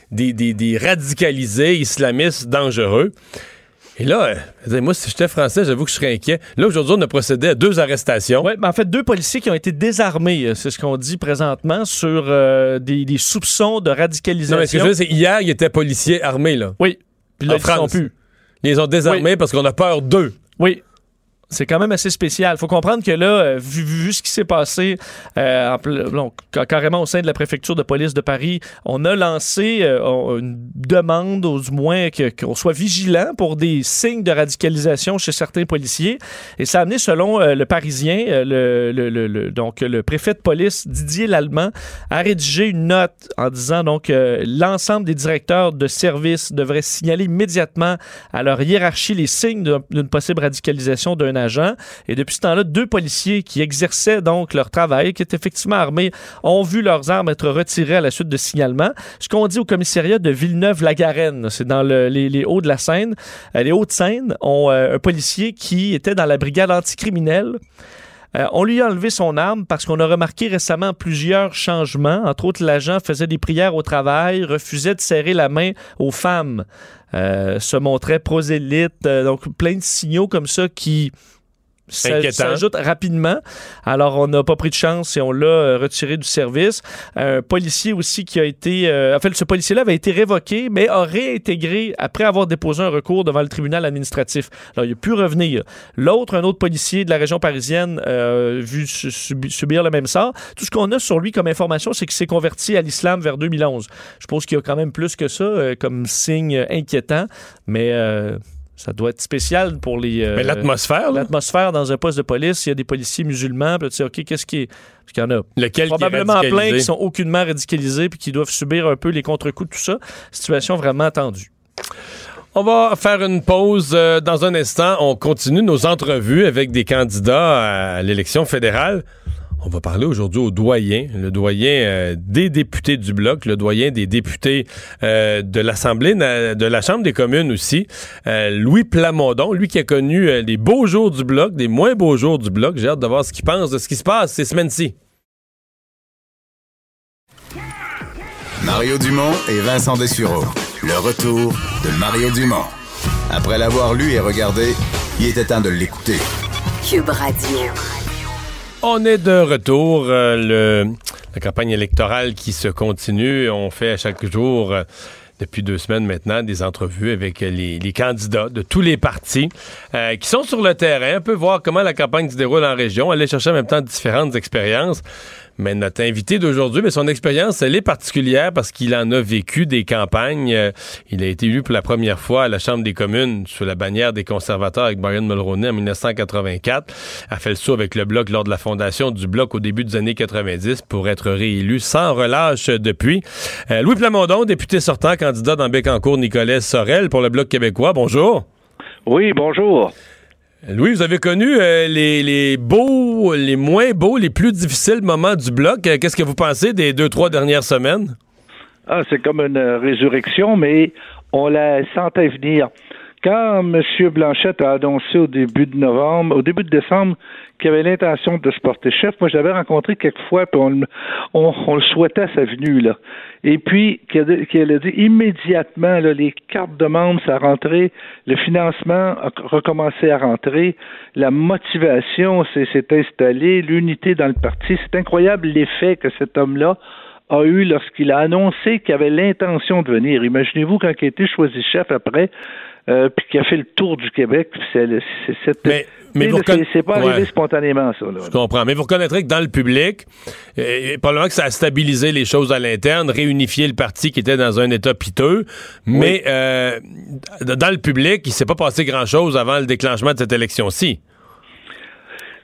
des radicalisés islamistes dangereux. Et là, moi, si j'étais français, j'avoue que je serais inquiet. Là, aujourd'hui, on a procédé à 2 arrestations. Oui, mais en fait, 2 policiers qui ont été désarmés, c'est ce qu'on dit présentement, sur des soupçons de radicalisation. Non, mais ce que je veux dire, c'est hier, ils étaient policiers armés, là. Oui, puis là, ils ne sont plus. Ils les ont désarmés parce qu'on a peur d'eux. Oui. C'est quand même assez spécial. Il faut comprendre que là, vu ce qui s'est passé carrément au sein de la préfecture de police de Paris, on a lancé une demande, ou du moins qu'on soit vigilant pour des signes de radicalisation chez certains policiers. Et ça a amené, selon le Parisien, le préfet de police Didier Lallemand a rédigé une note en disant l'ensemble des directeurs de services devraient signaler immédiatement à leur hiérarchie les signes d'une possible radicalisation d'un agent. Et depuis ce temps-là, 2 policiers qui exerçaient donc leur travail, qui étaient effectivement armés, ont vu leurs armes être retirées à la suite de signalements. Ce qu'on dit au commissariat de Villeneuve-la-Garenne, c'est dans les Hauts-de-Seine, un policier qui était dans la brigade anticriminelle. On lui a enlevé son arme parce qu'on a remarqué récemment plusieurs changements. Entre autres, l'agent faisait des prières au travail, refusait de serrer la main aux femmes, se montrait prosélyte. Donc, plein de signaux comme ça qui s'ajoutent rapidement. Alors, on n'a pas pris de chance et on l'a retiré du service. Un policier aussi qui a été... ce policier-là avait été révoqué, mais a réintégré après avoir déposé un recours devant le tribunal administratif. Alors, il a pu revenir. Un autre policier de la région parisienne vu subir le même sort. Tout ce qu'on a sur lui comme information, c'est qu'il s'est converti à l'islam vers 2011. Je pense qu'il y a quand même plus que ça comme signe inquiétant, mais... ça doit être spécial pour les... Mais l'atmosphère, là? L'atmosphère dans un poste de police, il y a des policiers musulmans, puis tu sais, OK, qu'est-ce qui est... Parce qu'il y en a probablement plein qui sont aucunement radicalisés puis qui doivent subir un peu les contre-coups de tout ça. Situation vraiment tendue. On va faire une pause. Dans un instant, on continue nos entrevues avec des candidats à l'élection fédérale. On va parler aujourd'hui au doyen, le doyen des députés du Bloc, le doyen des députés de l'Assemblée, de la Chambre des communes aussi, Louis Plamondon, lui qui a connu les beaux jours du Bloc, des moins beaux jours du Bloc. J'ai hâte de voir ce qu'il pense de ce qui se passe ces semaines-ci. Mario Dumont et Vincent Dessureault. Le retour de Mario Dumont. Après l'avoir lu et regardé, il était temps de l'écouter. Cube Radio. On est de retour. La campagne électorale qui se continue. On fait à chaque jour, depuis 2 semaines maintenant, des entrevues avec les candidats de tous les partis qui sont sur le terrain. On peut voir comment la campagne se déroule en région. Aller chercher en même temps différentes expériences. Mais notre invité d'aujourd'hui, son expérience, elle est particulière parce qu'il en a vécu des campagnes. Il a été élu pour la première fois à la Chambre des communes sous la bannière des conservateurs avec Brian Mulroney en 1984. A fait le saut avec le Bloc lors de la fondation du Bloc au début des années 90 pour être réélu sans relâche depuis. Louis Plamondon, député sortant, candidat dans Bécancour-Nicolet Sorel pour le Bloc québécois. Bonjour. Oui, bonjour. Louis, vous avez connu les beaux, les moins beaux, les plus difficiles moments du Bloc. Qu'est-ce que vous pensez des 2-3 dernières semaines? Ah, c'est comme une résurrection, mais on la sentait venir. Quand M. Blanchet a annoncé au début de décembre, qu'il avait l'intention de se porter chef, moi, je l'avais rencontré quelques fois, puis on le souhaitait sa venue, là. Et puis, qu'elle a dit immédiatement, là, les cartes de membres, ça rentrait, le financement a recommencé à rentrer, la motivation s'est installée, l'unité dans le parti. C'est incroyable l'effet que cet homme-là a eu lorsqu'il a annoncé qu'il avait l'intention de venir. Imaginez-vous quand il a été choisi chef après, puis qui a fait le tour du Québec. C'est pas arrivé spontanément, ça. Là. Je comprends. Mais vous reconnaîtrez que dans le public, probablement que ça a stabilisé les choses à l'interne, réunifié le parti qui était dans un état piteux, mais dans le public, il ne s'est pas passé grand-chose avant le déclenchement de cette élection-ci.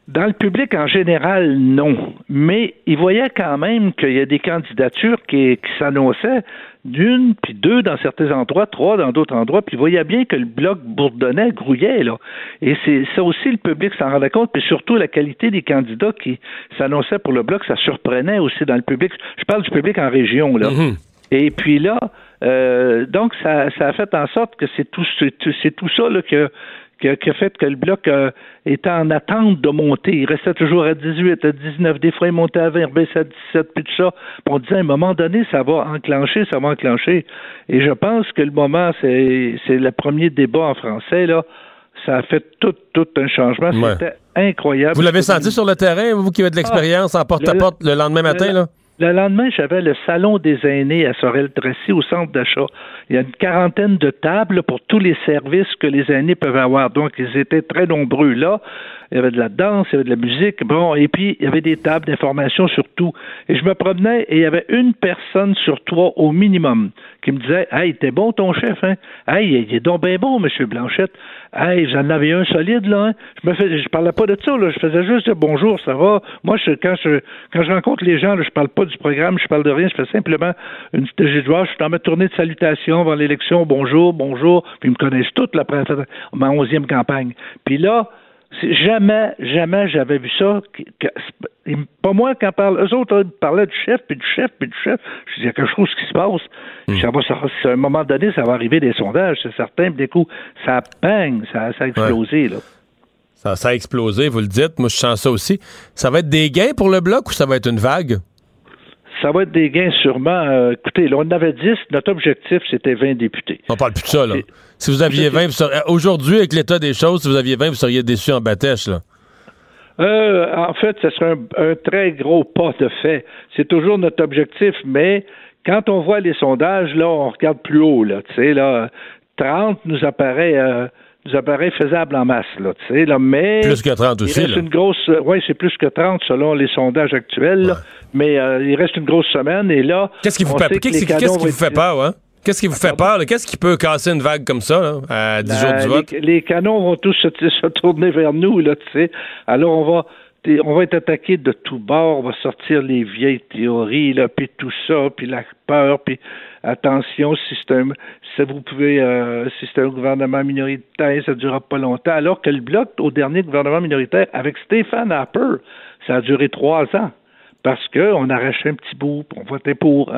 Dans le public, en général, non. Mais il voyait quand même qu'il y a des candidatures qui s'annonçaient d'une, puis deux dans certains endroits, trois dans d'autres endroits, puis il voyait bien que le Bloc bourdonnait, grouillait, là. Et c'est ça aussi, le public s'en rendait compte, puis surtout la qualité des candidats qui s'annonçaient pour le Bloc, ça surprenait aussi dans le public. Je parle du public en région, là. Mm-hmm. Et puis là, donc ça a fait en sorte que c'est tout ça, là, qui a fait que le Bloc était en attente de monter. Il restait toujours à 18, à 19. Des fois, il montait à 20, il rebaissait à 17, puis tout ça. Puis on disait, à un moment donné, ça va enclencher. Et je pense que le moment, c'est le premier débat en français, là. Ça a fait tout un changement. Ouais. C'était incroyable. Vous l'avez senti sur le terrain, vous qui avez de l'expérience en porte-à-porte le lendemain matin, là? Le lendemain, j'avais le salon des aînés à Sorel-Tracy au centre d'achat. Il y a une 40aine de tables pour tous les services que les aînés peuvent avoir. Donc, ils étaient très nombreux là. Il y avait de la danse, il y avait de la musique. Bon, et puis, il y avait des tables d'information sur tout. Et je me promenais et il y avait une personne sur 3 au minimum qui me disait « Hey, t'es bon ton chef, hein? Hey, il est donc bien bon, M. Blanchette. Hey, j'en avais un solide, là, hein? » Je parlais pas de ça, là. Je faisais juste « Bonjour, ça va? » Moi, quand je rencontre les gens, là, je parle pas du programme, je parle de rien, je fais simplement une petite je suis dans ma tournée de salutations avant l'élection, bonjour, puis ils me connaissent toutes là, après ma 11e campagne. Puis là, jamais j'avais vu ça. Pas moi, quand parle, eux autres, ils parlaient du chef, puis du chef. Je dis, il y a quelque chose qui se passe. Ça, à un moment donné, ça va arriver des sondages, c'est certain, puis des coups, ça bang, ça a explosé, ouais. Là. Ça a explosé, vous le dites, moi je sens ça aussi. Ça va être des gains pour le Bloc ou ça va être une vague? Ça va être des gains sûrement. Écoutez, là, on en avait 10. Notre objectif, c'était 20 députés. On parle plus de ça, là. Si vous aviez 20, aujourd'hui, avec l'état des choses, si vous aviez 20, vous seriez déçu en batèche, là. En fait, ce serait un très gros pas de fait. C'est toujours notre objectif, mais quand on voit les sondages, là, on regarde plus haut, là. Tu sais, là, 30 nous apparaît faisable en masse, là, tu sais, là, mais... Plus que 30 aussi, là. Oui, c'est plus que 30 selon les sondages actuels, ouais. Là, mais il reste une grosse semaine, et là... Qu'est-ce qui vous fait peur, là? Qu'est-ce qui peut casser une vague comme ça, là, à 10 jours du vote? Les canons vont tous se tourner vers nous, là, tu sais. Alors, on va être attaqué de tous bords, on va sortir les vieilles théories, là, puis tout ça, puis la peur, puis attention, si c'est un gouvernement minoritaire, ça ne durera pas longtemps, alors que le Bloc, au dernier gouvernement minoritaire, avec Stephen Harper, Ça a duré 3 ans. Parce qu'on arrachait un petit bout, on votait pour,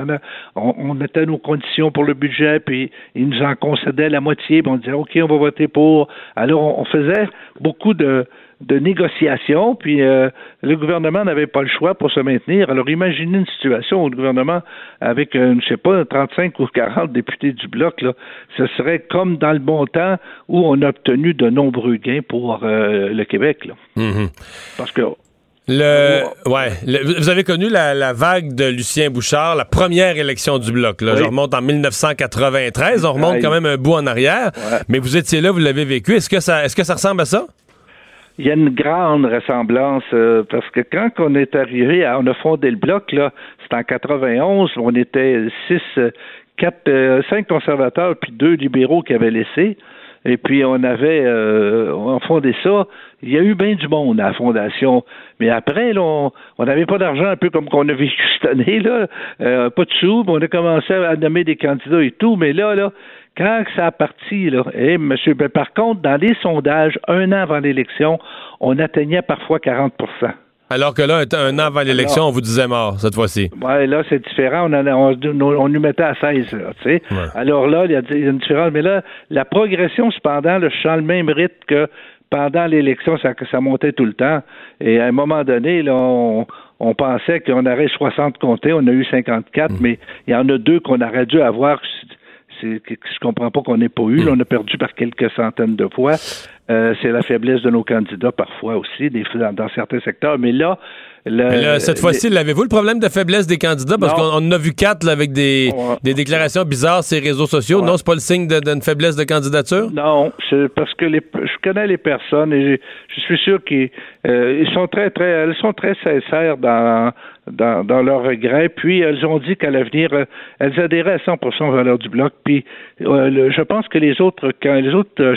on mettait nos conditions pour le budget, puis ils nous en concédaient la moitié, puis on disait « OK, on va voter pour ». Alors, on faisait beaucoup de négociations, puis le gouvernement n'avait pas le choix pour se maintenir. Alors, imaginez une situation où le gouvernement, avec, je sais pas, 35 ou 40 députés du Bloc, là, ce serait comme dans le bon temps où on a obtenu de nombreux gains pour le Québec. Là. Mm-hmm. Parce que... vous avez connu la vague de Lucien Bouchard, la première élection du Bloc. Là, oui. Je remonte en 1993, on remonte quand même un bout en arrière, ouais. Mais vous étiez là, vous l'avez vécu. Est-ce que ça ressemble à ça? Il y a une grande ressemblance, parce que quand on est arrivé, on a fondé le Bloc, là, c'était en 91, on était 5 conservateurs puis 2 libéraux qui avaient laissé. Et puis, on fondait ça. Il y a eu bien du monde à la fondation. Mais après, là, on n'avait pas d'argent, un peu comme qu'on a vécu cette année, là. Pas de sous, on a commencé à nommer des candidats et tout. Mais là, quand ça a parti, là, par contre, dans les sondages, un an avant l'élection, on atteignait parfois 40 %. Alors que là, un an avant l'élection, on vous disait mort, cette fois-ci. Oui, là, c'est différent. On nous mettait à 16, là, tu sais. Ouais. Alors là, il y a une différence. Mais là, la progression, cependant, je sens le même rythme que pendant l'élection, ça montait tout le temps. Et à un moment donné, là, on pensait qu'on aurait 60 comtés. On a eu 54, mais il y en a 2 qu'on aurait dû avoir. Je comprends pas qu'on n'ait pas eu. Là, on a perdu par quelques centaines de voix. C'est la faiblesse de nos candidats parfois aussi, dans certains secteurs. Mais là... cette fois-ci, l'avez-vous le problème de faiblesse des candidats? Parce qu'on en a vu 4 là, avec des déclarations bizarres sur les réseaux sociaux. Ouais. Non, c'est pas le signe d'une faiblesse de candidature? Non, c'est parce que je connais les personnes et je suis sûr qu'ils sont elles sont très sincères dans leurs regrets, puis elles ont dit qu'à l'avenir, elles adhéraient à 100% aux valeurs du Bloc, puis je pense que les autres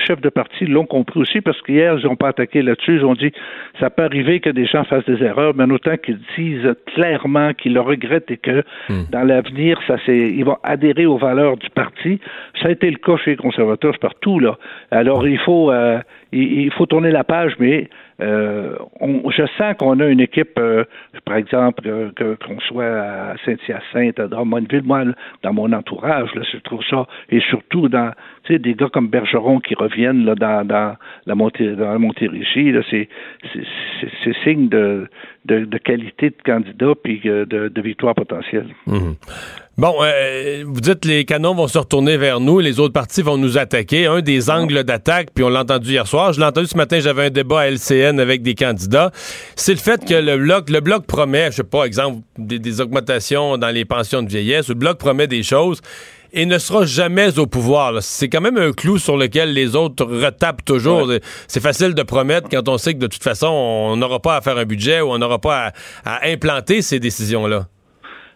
chefs de parti l'ont compris aussi, parce qu'hier, ils n'ont pas attaqué là-dessus, ils ont dit, ça peut arriver que des gens fassent des erreurs, mais en autant qu'ils disent clairement qu'ils le regrettent et que dans l'avenir, ils vont adhérer aux valeurs du parti. Ça a été le cas chez les conservateurs partout, là. Alors, il faut tourner la page, mais je sens qu'on a une équipe, par exemple, qu'on soit à Saint-Hyacinthe, à Drummondville, moi, dans mon entourage, là, je trouve ça, et surtout dans, tu sais, des gars comme Bergeron qui reviennent là, dans la Montérégie, là, c'est signe de qualité de candidat puis de victoire potentielle. Mmh. Bon, vous dites les canons vont se retourner vers nous, les autres partis vont nous attaquer. Un des angles d'attaque, puis on l'a entendu hier soir, je l'ai entendu ce matin, j'avais un débat à LCN avec des candidats, c'est le fait que le bloc promet, je sais pas, exemple, des augmentations dans les pensions de vieillesse, le bloc promet des choses et ne sera jamais au pouvoir. Là. C'est quand même un clou sur lequel les autres retapent toujours. Ouais. C'est facile de promettre quand on sait que de toute façon, on n'aura pas à faire un budget ou on n'aura pas à implanter ces décisions-là.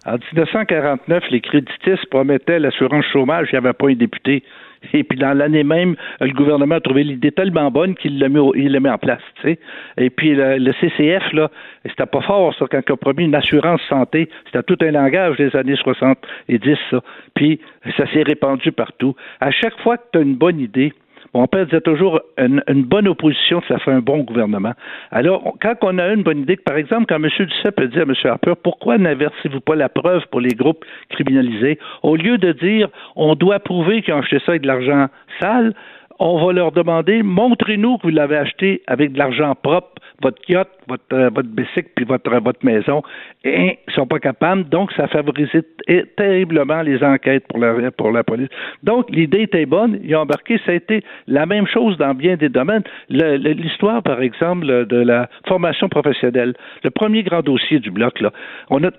En 1949, les créditistes promettaient l'assurance chômage, il n'y avait pas un député. Et puis dans l'année même, le gouvernement a trouvé l'idée tellement bonne qu'il l'a mis en place. Tu sais. Et puis le CCF, là, c'était pas fort, ça, quand il a promis une assurance santé. C'était tout un langage des années 70, ça. Puis ça s'est répandu partout. À chaque fois que tu as une bonne idée, mon père disait toujours, une bonne opposition, ça fait un bon gouvernement. Alors, quand on a une bonne idée, par exemple, quand M. Duceppe dit à M. Harper, pourquoi n'inversez-vous pas la preuve pour les groupes criminalisés? Au lieu de dire, on doit prouver qu'ils ont acheté ça avec de l'argent sale, on va leur demander, montrez-nous que vous l'avez acheté avec de l'argent propre, votre yacht, votre bicycle, puis votre maison. Et ils sont pas capables, donc ça favorisait terriblement les enquêtes pour la police. Donc, l'idée était bonne, ils ont embarqué, ça a été la même chose dans bien des domaines. L'histoire, par exemple, de la formation professionnelle, le premier grand dossier du Bloc, là, on a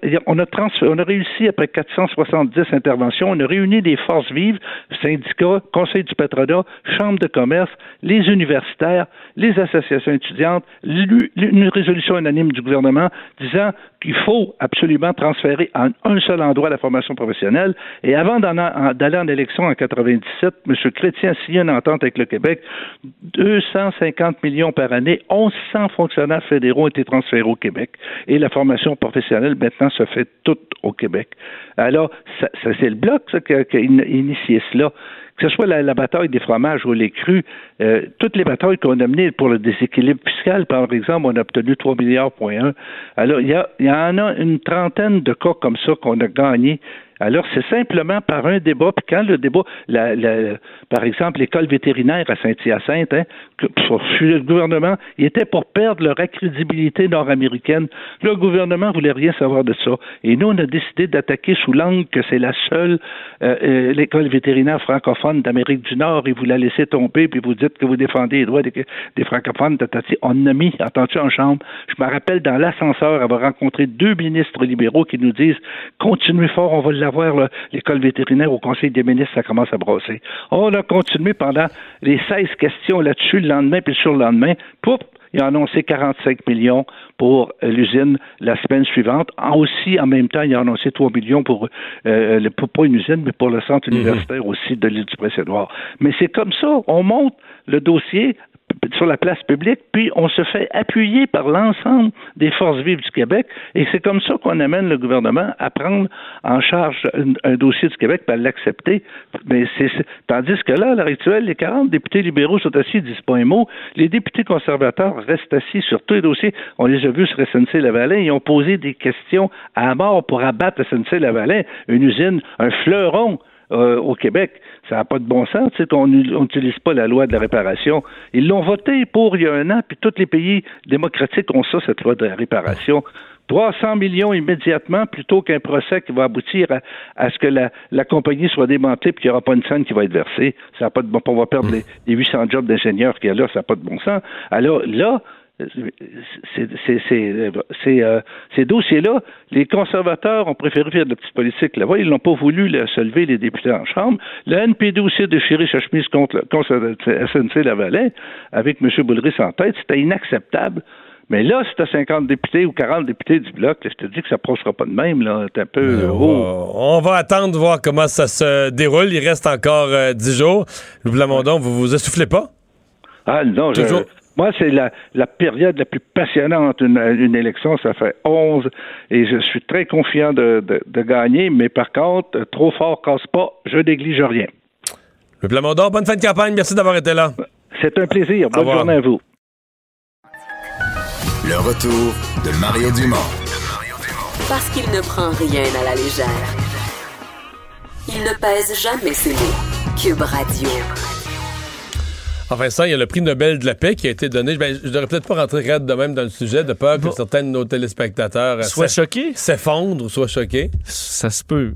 réussi, après 470 interventions, on a réuni des forces vives, syndicats, conseil du patronat, chambres de commerce, les universitaires, les associations étudiantes, une résolution unanime du gouvernement disant qu'il faut absolument transférer en un seul endroit la formation professionnelle. Et avant d'aller en élection en 97, M. Chrétien signait une entente avec le Québec. 250 millions par année, 1100 fonctionnaires fédéraux ont été transférés au Québec. Et la formation professionnelle, maintenant, se fait toute au Québec. Alors, ça c'est le Bloc qui a initié cela. Que ce soit la bataille des fromages ou les crus, toutes les batailles qu'on a menées pour le déséquilibre fiscal, par exemple, on a obtenu 3,1 milliards. Alors, il y en a une trentaine de cas comme ça qu'on a gagnés. Alors, c'est simplement par un débat, puis quand le débat, par exemple, l'école vétérinaire à Saint-Hyacinthe, le gouvernement, il était pour perdre leur crédibilité nord-américaine. Le gouvernement voulait rien savoir de ça. Et nous, on a décidé d'attaquer sous l'angle que c'est la seule l'école vétérinaire francophone d'Amérique du Nord, et vous la laissez tomber, puis vous dites que vous défendez les droits des francophones. On a mis, entendu en chambre, je me rappelle dans l'ascenseur avoir rencontré deux ministres libéraux qui nous disent « Continuez fort, on va avoir l'école vétérinaire au Conseil des ministres, ça commence à brosser. » On a continué pendant les 16 questions là-dessus, le lendemain, puis le surlendemain, pouf, il a annoncé 45 millions pour l'usine la semaine suivante. Aussi, en même temps, il a annoncé 3 millions pour, pas une usine, mais pour le centre universitaire aussi de l'île du Prince-Édouard. Mais c'est comme ça, on monte le dossier sur la place publique, puis on se fait appuyer par l'ensemble des forces vives du Québec, et c'est comme ça qu'on amène le gouvernement à prendre en charge un dossier du Québec, puis à l'accepter. Mais tandis que là, à l'heure actuelle, les 40 députés libéraux sont assis, ils disent pas un mot. Les députés conservateurs restent assis sur tous les dossiers. On les a vus sur SNC-Lavalin, ils ont posé des questions à mort pour abattre SNC-Lavalin, une usine, un fleuron au Québec. Ça n'a pas de bon sens, qu'on n'utilise pas la loi de la réparation. Ils l'ont votée pour il y a un an, puis tous les pays démocratiques ont ça, cette loi de la réparation. 300 millions immédiatement, plutôt qu'un procès qui va aboutir à ce que la compagnie soit démantelée, puis qu'il n'y aura pas une scène qui va être versée. Ça n'a pas de bon sens. On va perdre les 800 jobs d'ingénieurs qu'il y a là, ça n'a pas de bon sens. Alors là, ces dossiers-là, les conservateurs ont préféré faire de la petite politique là-bas. Ils n'ont pas voulu se lever les députés en chambre. Le NPD aussi a déchiré sa chemise contre SNC-Lavalin avec M. Boulris en tête. C'était inacceptable. Mais là, si tu as 50 députés ou 40 députés du Bloc, là, je te dis que ça ne passera pas de même. Là. T'es un peu haut. On va attendre de voir comment ça se déroule. Il reste encore 10 jours. Louis Plamondon, vous vous essoufflez pas? Ah non, toujours. Moi, c'est la période la plus passionnante une élection, ça fait 11, et je suis très confiant de gagner, mais par contre, trop fort casse pas, je néglige rien. Le Plamondon, bonne fin de campagne, merci d'avoir été là. C'est un plaisir, bonne journée à vous. Le retour de Mario Dumont. Parce qu'il ne prend rien à la légère. Il ne pèse jamais ses mots. Cube Radio. Enfin, ça, il y a le prix Nobel de la paix qui a été donné. Je devrais peut-être pas rentrer raide de même dans le sujet de peur que certains de nos téléspectateurs soient choqués, s'effondrent ou soient choqués. Ça se peut.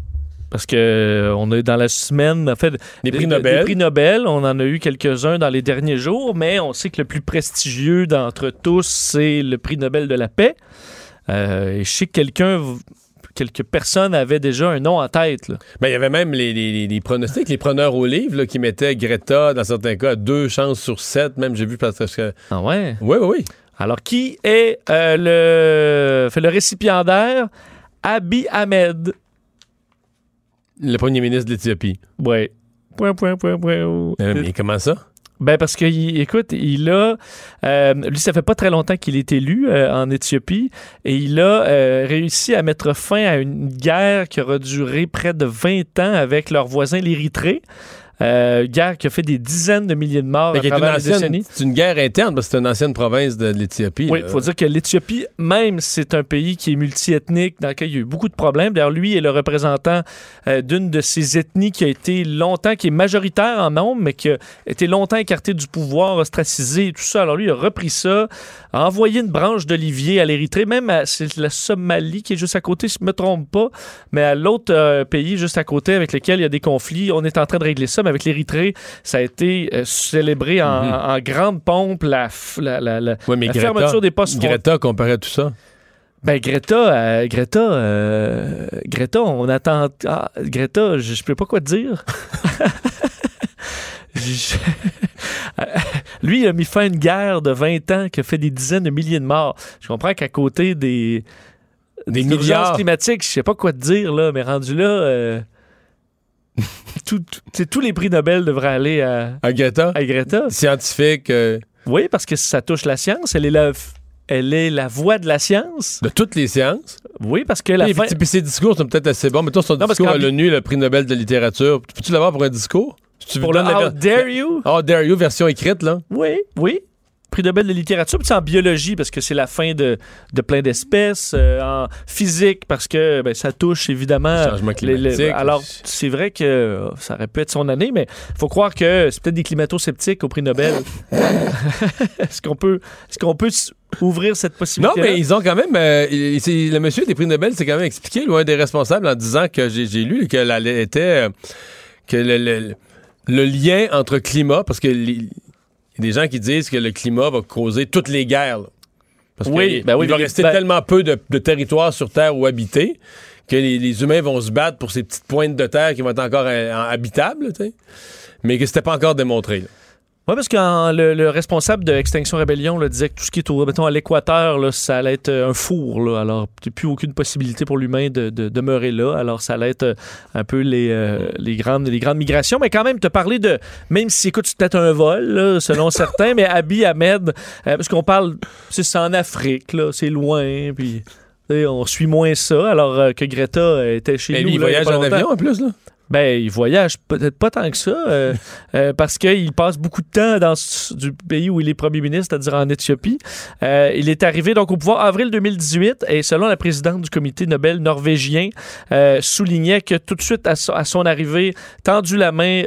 Parce que on est dans la semaine, en fait, des prix Nobel. On en a eu quelques-uns dans les derniers jours, mais on sait que le plus prestigieux d'entre tous, c'est le prix Nobel de la paix. Et chez quelques personnes avaient déjà un nom en tête. Là. Ben, il y avait même les pronostics, les preneurs au livre là, qui mettaient Greta, dans certains cas, 2 chances sur 7. Même, j'ai vu Patrick. Ah ouais? Oui. Alors, qui est le récipiendaire? Abiy Ahmed. Le premier ministre de l'Éthiopie. Oui. Mais comment ça? Ben parce que, écoute, il a... lui, ça fait pas très longtemps qu'il est élu en Éthiopie, et il a réussi à mettre fin à une guerre qui aura duré près de 20 ans avec leur voisin, l'Érythrée. Guerre qui a fait des dizaines de milliers de morts à travers les décennies. C'est une guerre interne parce que c'est une ancienne province de l'Éthiopie. Oui, il faut dire que l'Éthiopie, même, c'est un pays qui est multiethnique, dans lequel il y a eu beaucoup de problèmes. D'ailleurs, lui est le représentant d'une de ces ethnies qui a été longtemps, qui est majoritaire en nombre, mais qui a été longtemps écartée du pouvoir, ostracisée et tout ça. Alors lui, il a repris ça, a envoyé une branche d'olivier à l'Érythrée, même c'est la Somalie qui est juste à côté, si je ne me trompe pas, mais à l'autre pays juste à côté avec lequel il y a des conflits. On est en train de régler ça. Avec l'Érythrée, ça a été célébré en grande pompe, la fermeture des postes. Greta comparait tout ça. Ben Greta, on attend. Ah, Greta, je peux pas quoi te dire. Lui, il a mis fin à une guerre de 20 ans qui a fait des dizaines de milliers de morts. Je comprends qu'à côté des Des milliards climatiques, je sais pas quoi te dire, là, mais rendu là, tous les prix Nobel devraient aller à Greta. À Greta. Scientifique. Oui, parce que ça touche la science. Elle est la voix de la science. De toutes les sciences. Oui, parce que la fin... Puis ses discours sont peut-être assez bons. Mais toi, son discours à l'ONU, le prix Nobel de littérature, peux-tu l'avoir pour un discours? Si pour le How Dare You? How Dare You, version écrite, là. Oui, oui. Prix Nobel de littérature, puis c'est en biologie parce que c'est la fin de plein d'espèces, en physique parce que ça touche évidemment... Le changement climatique. Alors, c'est vrai que ça aurait pu être son année, mais il faut croire que c'est peut-être des climato-sceptiques au prix Nobel. Est-ce qu'on peut ouvrir cette possibilité? Non, mais ils ont quand même... le monsieur des prix Nobel s'est quand même expliqué, l'un des responsables, en disant que j'ai lu que le lien entre climat, parce que... Il y a des gens qui disent que le climat va causer toutes les guerres. Là. Parce qu'il va rester tellement peu de territoire sur Terre où habiter que les humains vont se battre pour ces petites pointes de terre qui vont être encore habitables, t'sais. Mais que c'était pas encore démontré. Oui, parce que le responsable de Extinction Rébellion disait que tout ce qui est mettons, à l'équateur, là, ça allait être un four. Là, alors, plus aucune possibilité pour l'humain de demeurer là. Alors, ça allait être un peu les grandes migrations. Mais quand même, te parler de... Même si, écoute, c'est peut-être un vol, là, selon certains, mais Abiy Ahmed, parce qu'on parle... C'est en Afrique, là, c'est loin, puis... On suit moins ça, alors que Greta était chez nous. Il voyage en avion, en plus, là? Il voyage peut-être pas tant que ça, parce qu'il passe beaucoup de temps dans du pays où il est premier ministre, c'est-à-dire en Éthiopie. Il est arrivé donc au pouvoir avril 2018, et selon la présidente du comité Nobel norvégien, soulignait que tout de suite à son arrivée, tendu la main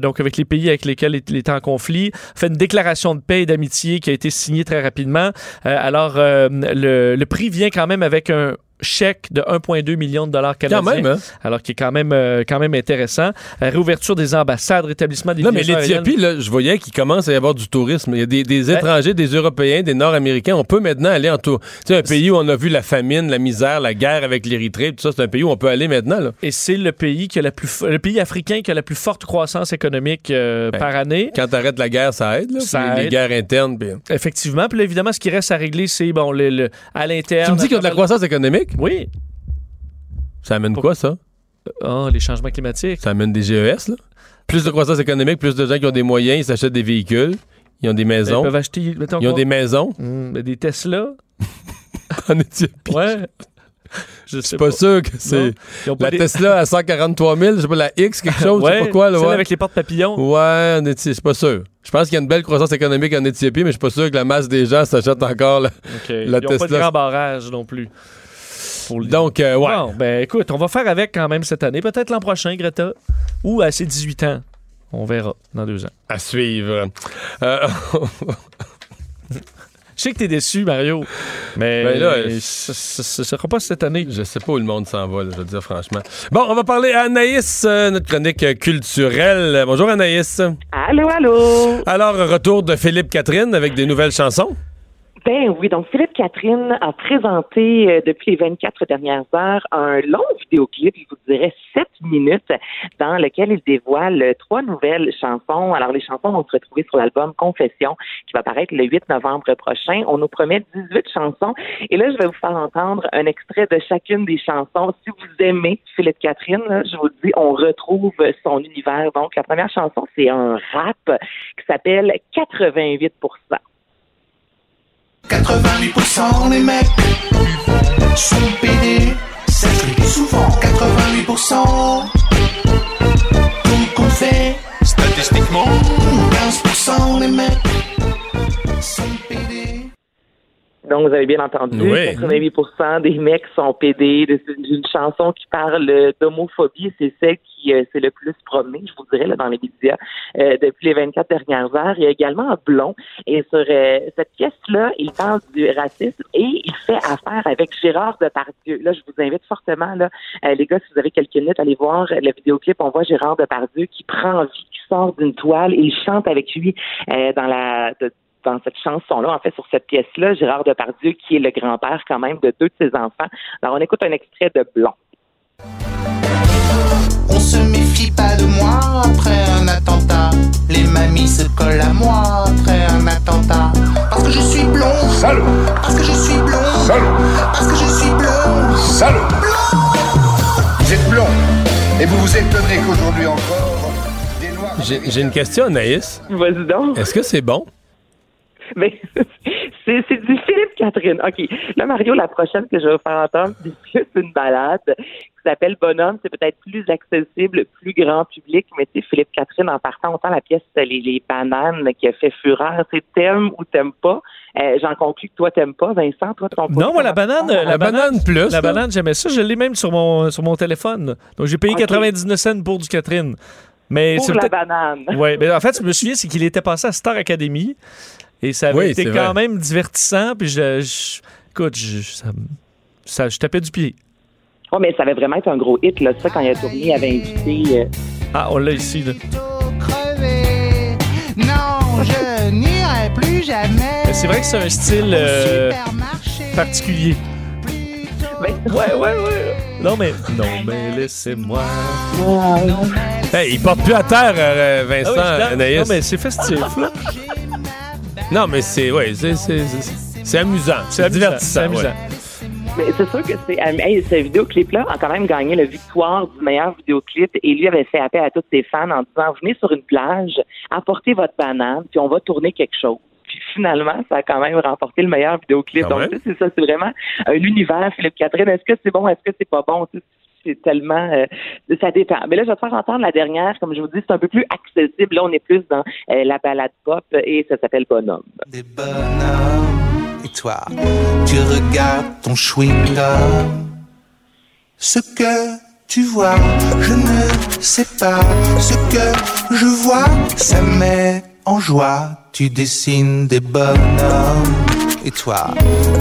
donc avec les pays avec lesquels il était en conflit, fait une déclaration de paix et d'amitié qui a été signée très rapidement. Le prix vient quand même avec un chèque de 1,2 million de dollars canadiens. Quand même, hein? Alors qui est quand même intéressant. Réouverture des ambassades, rétablissement des... Non, mais l'Éthiopie, là, je voyais qu'il commence à y avoir du tourisme. Il y a des étrangers, des Européens, des Nord-Américains. On peut maintenant aller en tour. Tu sais, un pays où on a vu la famine, la misère, la guerre avec l'Érythrée, tout ça, c'est un pays où on peut aller maintenant, là. Et c'est le pays africain qui a la plus forte croissance économique par année. Quand t'arrêtes la guerre, ça aide, là. Ça aide. Les guerres internes, bien. Effectivement. Puis là, évidemment, ce qui reste à régler, c'est, à l'interne... Tu me dis qu'il y a de la croissance économique? Oui. Ça amène quoi, ça? Les changements climatiques. Ça amène des GES, là. Plus de croissance économique, plus de gens qui ont des moyens, ils s'achètent des véhicules, ils ont des maisons. Ils peuvent acheter... Ils ont des maisons. Des Tesla. En Éthiopie. Ouais. Je suis pas sûr que c'est... La Tesla à 143 000, je sais pas, la X, quelque chose, je sais pas quoi. Là, celle avec les portes papillons. Ouais, je suis pas sûr. Je pense qu'il y a une belle croissance économique en Éthiopie, mais je suis pas sûr que la masse des gens s'achète encore la Tesla. Ils n'ont pas de grand barrage non plus. Donc, ouais. Bon, écoute, on va faire avec quand même cette année. Peut-être l'an prochain, Greta, ou à ses 18 ans. On verra dans 2 ans. À suivre. Je sais que t'es déçu, Mario, mais ce sera pas cette année. Je sais pas où le monde s'en va, là, je veux dire franchement. Bon, on va parler à Anaïs, notre chronique culturelle. Bonjour, Anaïs. Allô, allô. Alors, retour de Philippe Katerine avec des nouvelles chansons. Ben oui, donc Philippe Katerine a présenté depuis les 24 dernières heures un long vidéoclip, je vous dirais 7 minutes, dans lequel il dévoile 3 nouvelles chansons. Alors les chansons vont se retrouver sur l'album Confession qui va paraître le 8 novembre prochain. On nous promet 18 chansons et là je vais vous faire entendre un extrait de chacune des chansons. Si vous aimez Philippe Katerine, là, je vous dis, on retrouve son univers. Donc la première chanson, c'est un rap qui s'appelle 88%. 88% les mecs sont pédés, ça tripe souvent. 88% tout qu'on fait, statistiquement 15% les mecs sont pédés. Donc, vous avez bien entendu, 88% des mecs sont PD. C'est une chanson qui parle d'homophobie. C'est celle qui s'est le plus promenée, je vous dirais, là, dans les médias depuis les 24 dernières heures. Il y a également un blond. Et sur cette pièce-là, il parle du racisme et il fait affaire avec Gérard Depardieu. Là, je vous invite fortement, là, les gars, si vous avez quelques minutes, allez voir le vidéoclip. On voit Gérard Depardieu qui prend vie, qui sort d'une toile et il chante avec lui dans cette chanson-là, en fait, sur cette pièce-là, Gérard Depardieu, qui est le grand-père quand même de 2 de ses enfants. Alors, on écoute un extrait de Blond. On se méfie pas de moi après un attentat. attentat. Les mamies se collent à moi après un attentat. Parce que je suis blond. Salaud. Parce que je suis blond. Salaud. Parce que je suis blond. Salaud. Blond. Vous êtes blond. Et vous vous étonnerez qu'aujourd'hui encore, des noirs... J'ai une question, Anaïs. Vas-y donc. Est-ce que c'est bon? Ben, c'est du Philippe Katerine. OK. Là, Mario, la prochaine que je vais vous faire entendre, c'est une balade qui s'appelle Bonhomme. C'est peut-être plus accessible, plus grand public. Mais tu sais, Philippe Katerine, en partant, autant la pièce les bananes qui a fait fureur. Tu sais, t'aimes ou t'aimes pas. J'en conclue que toi, t'aimes pas, Vincent. Toi, t'en non, moi, la banane plus. La banane, j'aimais ça. Je l'ai même sur mon téléphone. Donc, j'ai payé 99 cents pour du Katerine. Mais pour la banane. Oui, mais en fait, je me souviens, c'est qu'il était passé à Star Academy. Et ça avait été quand même divertissant. Puis je tapais du pied. Oh, mais ça avait vraiment été un gros hit, là, ça, quand il a tourné, il avait invité. Ah, on l'a ici, là. Non, je n'irai plus jamais. Mais c'est vrai que c'est un style particulier. Ben, ouais. Non, mais laissez-moi. Wow. Hey, il porte plus à terre, Vincent, Anaïs. Non, mais c'est festif, là. Non, mais c'est amusant. C'est divertissant. C'est amusant. Mais c'est sûr que ce vidéoclip-là a quand même gagné la victoire du meilleur vidéoclip et lui avait fait appel à tous ses fans en disant « Venez sur une plage, apportez votre banane, puis on va tourner quelque chose. » Puis finalement, ça a quand même remporté le meilleur vidéoclip. Donc c'est ça, c'est vraiment l'univers Philippe Katerine. Est-ce que c'est bon, est-ce que c'est pas bon? C'est tellement... ça dépend. Mais là, je vais te faire entendre la dernière. Comme je vous dis, c'est un peu plus accessible. Là, on est plus dans la balade pop et ça s'appelle Bonhomme. Des bonhommes, et toi, tu regardes ton chewing-gum. Ce que tu vois, je ne sais pas. Ce que je vois, ça met en joie. Tu dessines des bonhommes. Et toi,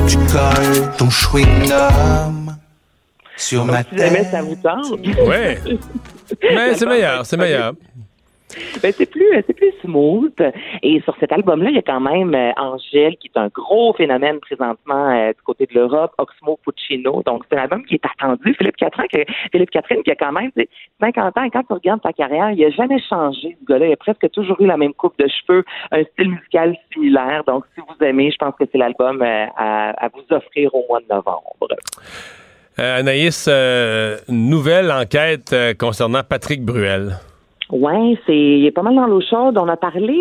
tu colles ton chewing-gum. Sur ma tête. Si jamais ça vous tente. Ouais. Mais c'est meilleur. Ben, c'est plus smooth. Et sur cet album-là, il y a quand même Angèle, qui est un gros phénomène présentement du côté de l'Europe, Oxmo Puccino. Donc, c'est un album qui est attendu. Philippe Katerine, qui a quand même 50 ans. Et quand tu regardes sa carrière, il n'a jamais changé, ce gars-là. Il a presque toujours eu la même coupe de cheveux, un style musical similaire. Donc, si vous aimez, je pense que c'est l'album à vous offrir au mois de novembre. Anaïs, nouvelle enquête concernant Patrick Bruel. Oui, il est pas mal dans l'eau chaude. On a parlé,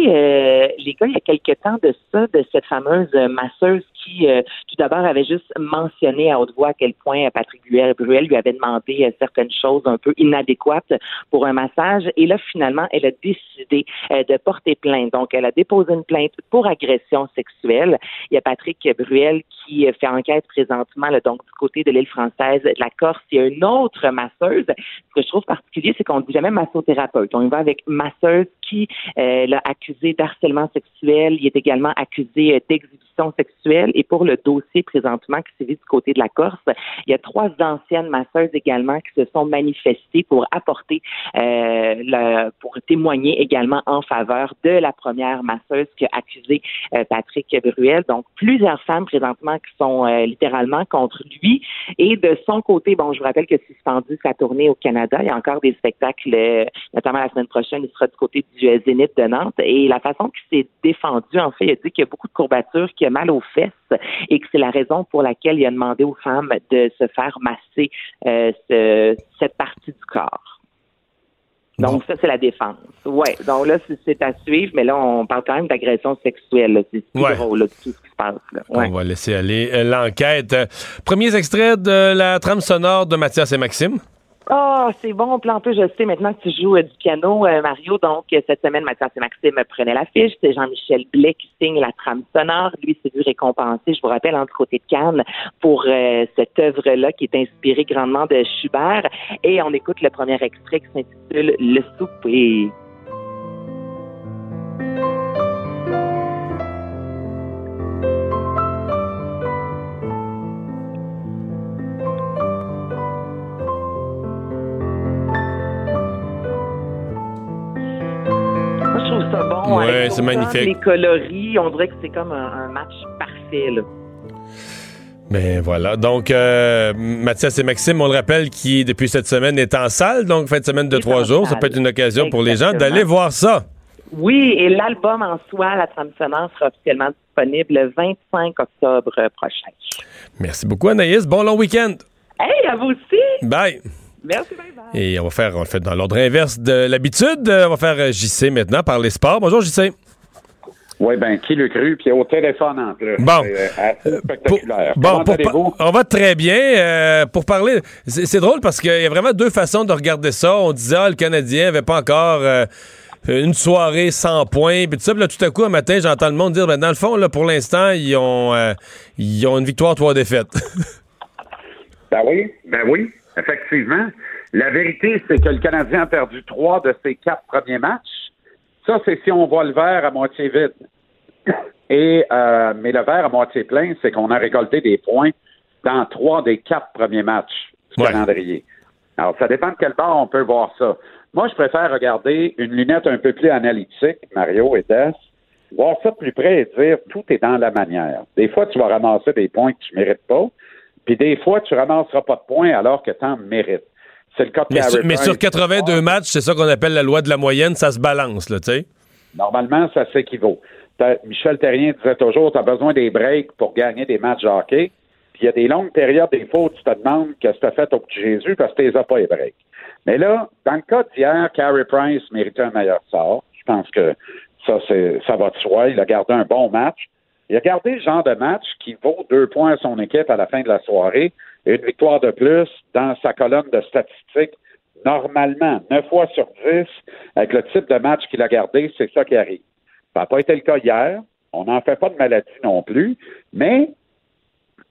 les gars, il y a quelques temps de ça, de cette fameuse masseuse qui, tout d'abord, avait juste mentionné à haute voix à quel point Patrick Bruel lui avait demandé certaines choses un peu inadéquates pour un massage. Et là, finalement, elle a décidé de porter plainte. Donc, elle a déposé une plainte pour agression sexuelle. Il y a Patrick Bruel qui fait enquête présentement, là, donc du côté de l'île française, de la Corse. Il y a une autre masseuse. Ce que je trouve particulier, c'est qu'on ne dit jamais massothérapeute. On y va avec masseuse qui l'a accusé d'harcèlement sexuel. Il est également accusé d'exhibition sexuelle. Et pour le dossier présentement qui sévit du côté de la Corse, il y a trois anciennes masseuses également qui se sont manifestées pour apporter, pour témoigner également en faveur de la première masseuse qui a accusé Patrick Bruel. Donc, plusieurs femmes présentement qui sont littéralement contre lui. Et de son côté, bon, je vous rappelle que suspendu sa tournée au Canada, il y a encore des spectacles, notamment la semaine prochaine, il sera du côté du Zénith de Nantes. Et la façon qu'il s'est défendu, en fait, il a dit qu'il y a beaucoup de courbatures, qu'il a mal aux fesses, et que c'est la raison pour laquelle il a demandé aux femmes de se faire masser cette partie du corps. Donc, ça, c'est la défense. Oui, donc là, c'est à suivre, mais là, on parle quand même d'agression sexuelle. Là. C'est plus drôle, là, tout ce qui se passe. Là. Ouais. On va laisser aller l'enquête. Premiers extraits de la trame sonore de Mathias et Maxime. Ah, oh, c'est bon, plan peu, je sais maintenant que tu joues du piano, Mario. Donc, cette semaine, Mathias et Maxime prenaient l'affiche. C'est Jean-Michel Blais qui signe la trame sonore. Lui, s'est vu récompensé, je vous rappelle, du côté de Cannes pour cette œuvre-là qui est inspirée grandement de Schubert. Et on écoute le premier extrait qui s'intitule « Le souper ». Ouais, c'est magnifique. Les coloris, on dirait que c'est comme un match parfait, là. Mais voilà. Donc, Mathias et Maxime, on le rappelle, qui, depuis cette semaine, est en salle. Donc, fin de semaine de 3 jours. Salle. Ça peut être une occasion, exactement, pour les gens d'aller voir ça. Oui, et l'album en soi, La Trame-Sonore, sera officiellement disponible le 25 octobre prochain. Merci beaucoup, Anaïs. Bon long week-end. Hey, à vous aussi. Bye. Merci, bye-bye. Et on va faire, on le fait dans l'ordre inverse de l'habitude, on va faire JC maintenant, par les sports. Bonjour, JC. Oui, bien, qui le cru, puis au téléphone en plus. Bon. Assez spectaculaire. On va très bien. Pour parler, c'est drôle parce qu'il y a vraiment deux façons de regarder ça. On disait, le Canadien n'avait pas encore une soirée sans points, puis tout ça. Puis là, tout à coup, un matin, j'entends le monde dire, ben, dans le fond, là, pour l'instant, ils ont une victoire, 3 défaites. Ben oui, effectivement. La vérité, c'est que le Canadien a perdu 3 de ses 4 premiers matchs. Ça, c'est si on voit le verre à moitié vide. Mais le verre à moitié plein, c'est qu'on a récolté des points dans 3 des 4 premiers matchs du calendrier. Alors, ça dépend de quel bord on peut voir ça. Moi, je préfère regarder une lunette un peu plus analytique, Mario et Tess, voir ça de plus près et dire tout est dans la manière. Des fois, tu vas ramasser des points que tu ne mérites pas, puis des fois, tu ne ramasseras pas de points alors que tu en mérites. C'est le cas de mais sur 82 matchs, c'est ça qu'on appelle la loi de la moyenne, ça se balance, là, tu sais? Normalement, ça s'équivaut. Michel Therrien disait toujours, tu as besoin des breaks pour gagner des matchs de hockey, puis il y a des longues périodes, des fois, où tu te demandes qu'est-ce que tu as fait au petit Jésus parce que tu les as pas les breaks. Mais là, dans le cas d'hier, Carey Price méritait un meilleur sort. Je pense que ça va de soi. Il a gardé un bon match. Il a gardé le genre de match qui vaut 2 points à son équipe à la fin de la soirée. Une victoire de plus dans sa colonne de statistiques. Normalement, 9 fois sur 10, avec le type de match qu'il a gardé, c'est ça qui arrive. Ça n'a pas été le cas hier. On n'en fait pas de maladie non plus. Mais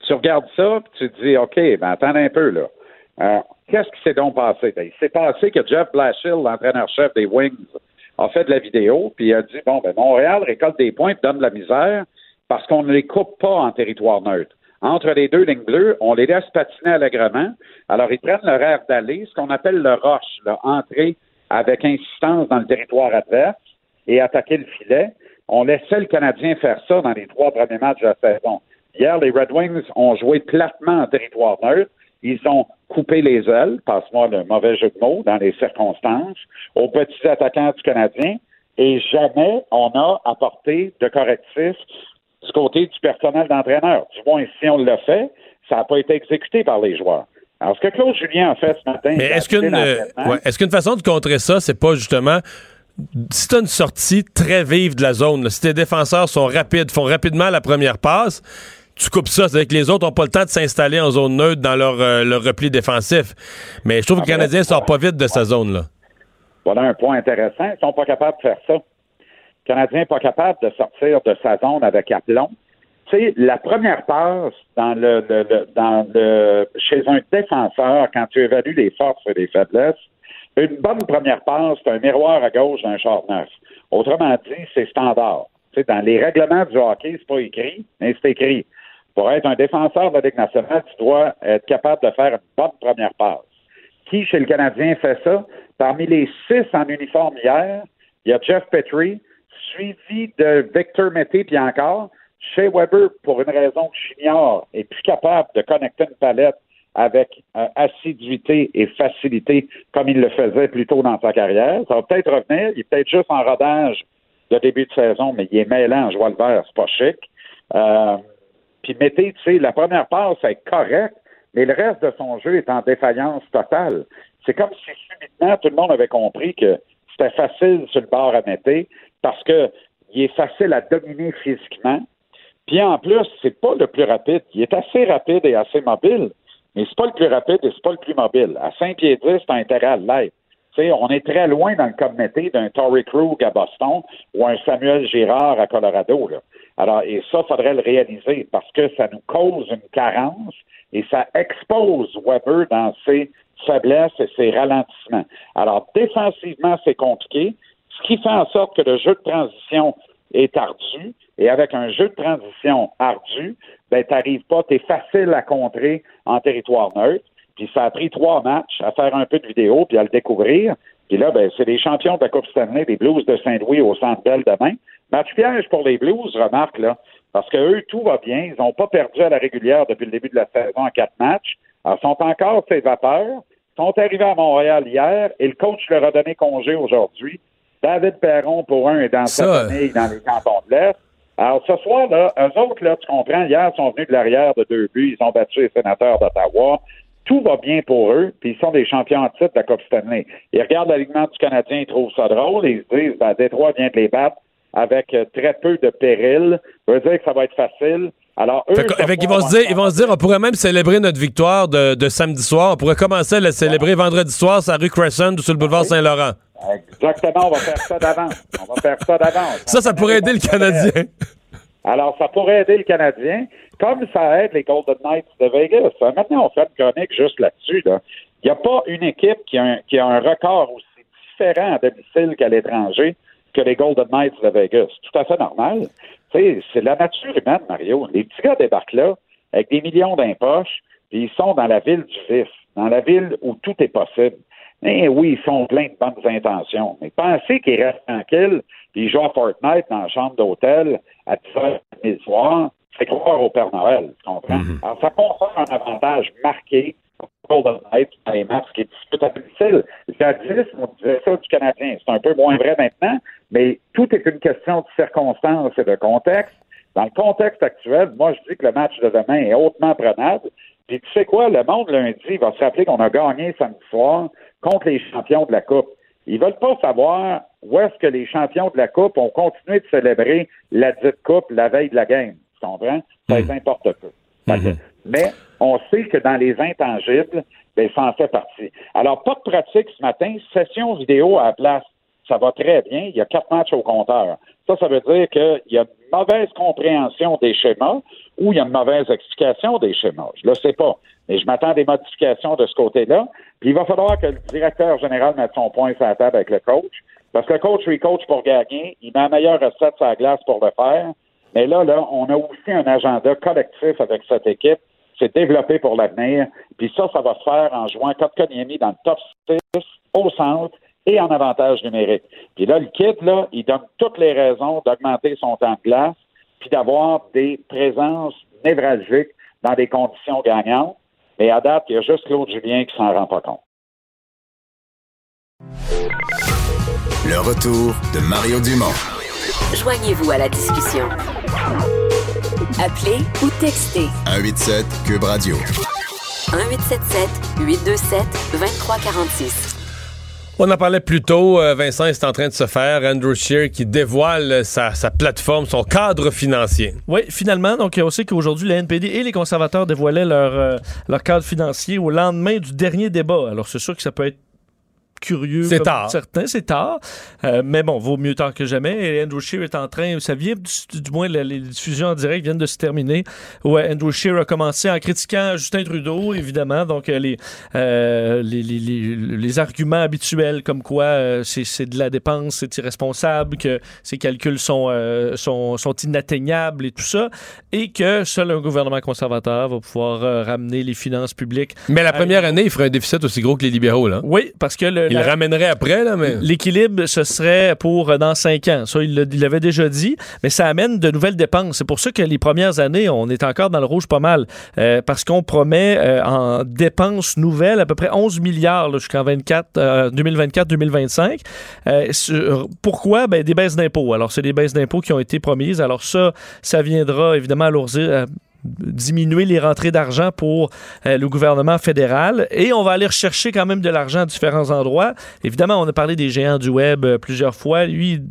tu regardes ça et tu te dis, OK, ben attends un peu, là. Qu'est-ce qui s'est donc passé? Ben, il s'est passé que Jeff Blashill, l'entraîneur-chef des Wings, a fait de la vidéo, puis il a dit, bon, ben Montréal récolte des points et donne de la misère parce qu'on ne les coupe pas en territoire neutre. Entre les deux lignes bleues, on les laisse patiner allègrement. Alors, ils prennent leur aire d'aller, ce qu'on appelle le rush, l'entrée avec insistance dans le territoire adverse et attaquer le filet. On laissait le Canadien faire ça dans les 3 premiers matchs de la saison. Hier, les Red Wings ont joué platement en territoire neutre. Ils ont coupé les ailes, passe-moi le mauvais jeu de mots, dans les circonstances, aux petits attaquants du Canadien, et jamais on a apporté de correctif du côté du personnel d'entraîneur. Du moins, si on l'a fait, ça n'a pas été exécuté par les joueurs. Alors, ce que Claude Julien a fait ce matin... Mais est-ce qu'une façon de contrer ça, c'est pas justement... Si t'as une sortie très vive de la zone, là, si tes défenseurs sont rapides, font rapidement la première passe... Tu coupes ça, c'est-à-dire que les autres n'ont pas le temps de s'installer en zone neutre dans leur repli défensif. Mais je trouve que le Canadien ne sort pas vite de sa zone-là. Voilà un point intéressant. Ils ne sont pas capables de faire ça. Le Canadien n'est pas capable de sortir de sa zone avec aplomb. Tu sais, la première passe chez un défenseur, quand tu évalues les forces et les faiblesses, une bonne première passe, c'est un miroir à gauche d'un char neuf. Autrement dit, c'est standard. Tu sais, dans les règlements du hockey, c'est pas écrit, mais c'est écrit. Pour être un défenseur de la Ligue nationale, tu dois être capable de faire une bonne première passe. Qui, chez le Canadien, fait ça? Parmi les 6 en uniforme hier, il y a Jeff Petrie, suivi de Victor Mété, puis encore, Shea Weber, pour une raison que j'ignore, est plus capable de connecter une palette avec assiduité et facilité, comme il le faisait plus tôt dans sa carrière. Ça va peut-être revenir, il est peut-être juste en rodage de début de saison, mais il est mêlant, je vois le vert, c'est pas chic. Puis Mété, tu sais, la première passe est correcte, mais le reste de son jeu est en défaillance totale. C'est comme si subitement tout le monde avait compris que c'était facile sur le bord à Mété parce que il est facile à dominer physiquement. Puis en plus, c'est pas le plus rapide. Il est assez rapide et assez mobile, mais c'est pas le plus rapide et c'est pas le plus mobile. À 5 pieds 10, t'as intérêt à l'être. T'sais, on est très loin dans le cas de Mété d'un Torrey Krug à Boston ou un Samuel Girard à Colorado. Là. Alors, et ça, il faudrait le réaliser parce que ça nous cause une carence et ça expose Weber dans ses faiblesses et ses ralentissements. Alors, défensivement, c'est compliqué, ce qui fait en sorte que le jeu de transition est ardu et avec un jeu de transition ardu, ben, t'arrives pas, t'es facile à contrer en territoire neutre. Puis ça a pris 3 matchs à faire un peu de vidéo puis à le découvrir. Puis là, ben c'est les champions de la Coupe Stanley, des Blues de Saint-Louis au Centre Bell demain. Match piège pour les Blues, remarque, là, parce que eux, tout va bien. Ils n'ont pas perdu à la régulière depuis le début de la saison en 4 matchs. Alors, ils sont encore ces vapeurs. Ils sont arrivés à Montréal hier et le coach leur a donné congé aujourd'hui David Perron, pour un, est dans sa famille, dans les cantons de l'Est. Alors, ce soir-là, eux autres, là, tu comprends, hier, ils sont venus de l'arrière de 2 buts. Ils ont battu les sénateurs d'Ottawa. Tout va bien pour eux, puis ils sont des champions en titre de la Coupe Stanley. Ils regardent l'alignement du Canadien, ils trouvent ça drôle, et ils se disent, ben, Détroit vient de les battre avec très peu de péril. Ça veut dire que ça va être facile. Alors, eux, ils vont se dire, on pourrait même célébrer notre victoire de samedi soir. On pourrait commencer à la célébrer vendredi soir sur la rue Crescent ou sur le boulevard Saint-Laurent. Exactement, on va faire ça d'avance. Ça pourrait aider le Canadien. Alors, ça pourrait aider le Canadien, comme ça aide les Golden Knights de Vegas. Maintenant, on fait une chronique juste là-dessus. Là. Il n'y a pas une équipe qui a un record aussi différent à domicile qu'à l'étranger que les Golden Knights de Vegas. C'est tout à fait normal. C'est la nature humaine, Mario. Les petits gars débarquent là, avec des millions dans les poches, puis ils sont dans la ville du vice, dans la ville où tout est possible. Mais oui, ils sont pleins de bonnes intentions. Mais pensez qu'ils restent tranquilles, puis ils jouent à Fortnite dans la chambre d'hôtel à 10h le soir, c'est croire au Père Noël, tu comprends? Mm-hmm. Alors, ça confère un avantage marqué au Golden Knights dans les matchs qui est tout à fait difficile. Jadis, on disait ça du Canadien. C'est un peu moins vrai maintenant, mais tout est une question de circonstances et de contexte. Dans le contexte actuel, moi, je dis que le match de demain est hautement prenable. Puis tu sais quoi, le monde lundi va se rappeler qu'on a gagné samedi soir contre les champions de la Coupe. Ils veulent pas savoir où est-ce que les champions de la Coupe ont continué de célébrer la dite Coupe la veille de la game. Tu comprends? Ça les importe peu. Mm-hmm. Mais on sait que dans les intangibles, ben, ça en fait partie. Alors, pas de pratique ce matin. Session vidéo à la place. Ça va très bien. Il y a 4 matchs au compteur. Ça veut dire qu'il y a une mauvaise compréhension des schémas ou il y a une mauvaise explication des schémas. Je le sais pas. Mais je m'attends à des modifications de ce côté-là. Puis il va falloir que le directeur général mette son point sur la table avec le coach. Parce que le coach coach pour gagner. Il met la meilleure recette sur la glace pour le faire. Mais là, on a aussi un agenda collectif avec cette équipe. C'est développé pour l'avenir. Puis ça va se faire en jouant Kotkaniemi dans le top 6 au centre et en avantage numérique. Puis là, le kid, là, il donne toutes les raisons d'augmenter son temps de glace puis d'avoir des présences névralgiques dans des conditions gagnantes. Mais à date, il y a juste Claude Julien qui s'en rend pas compte. Le retour de Mario Dumont. Joignez-vous à la discussion. Appelez ou textez. 187 Cube Radio. 1877-827-2346. On en parlait plus tôt, Vincent est en train de se faire, Andrew Scheer qui dévoile sa plateforme, son cadre financier. Oui, finalement, donc on sait qu'aujourd'hui, le NPD et les conservateurs dévoilaient leur cadre financier au lendemain du dernier débat. Alors c'est sûr que ça peut être curieux. C'est tard. Certains, c'est tard. Mais bon, vaut mieux tard que jamais. Et Andrew Scheer est en train, ça vient, du moins les diffusions en direct viennent de se terminer. Ouais, Andrew Scheer a commencé en critiquant Justin Trudeau, évidemment. Donc, les arguments habituels comme quoi c'est de la dépense, c'est irresponsable, que ces calculs sont inatteignables et tout ça. Et que seul un gouvernement conservateur va pouvoir ramener les finances publiques. Mais la première année, il ferait un déficit aussi gros que les libéraux, là. Oui, parce que le il le ramènerait après, là, mais... L'équilibre, ce serait pour dans 5 ans. Ça, il l'avait déjà dit, mais ça amène de nouvelles dépenses. C'est pour ça que les premières années, on est encore dans le rouge pas mal, parce qu'on promet en dépenses nouvelles à peu près 11 milliards là, jusqu'en 2024-2025. Pourquoi? Ben, des baisses d'impôts. Alors, c'est des baisses d'impôts qui ont été promises. Alors ça viendra évidemment alourdir... diminuer les rentrées d'argent pour le gouvernement fédéral. Et on va aller rechercher quand même de l'argent à différents endroits. Évidemment, on a parlé des géants du web plusieurs fois. Lui,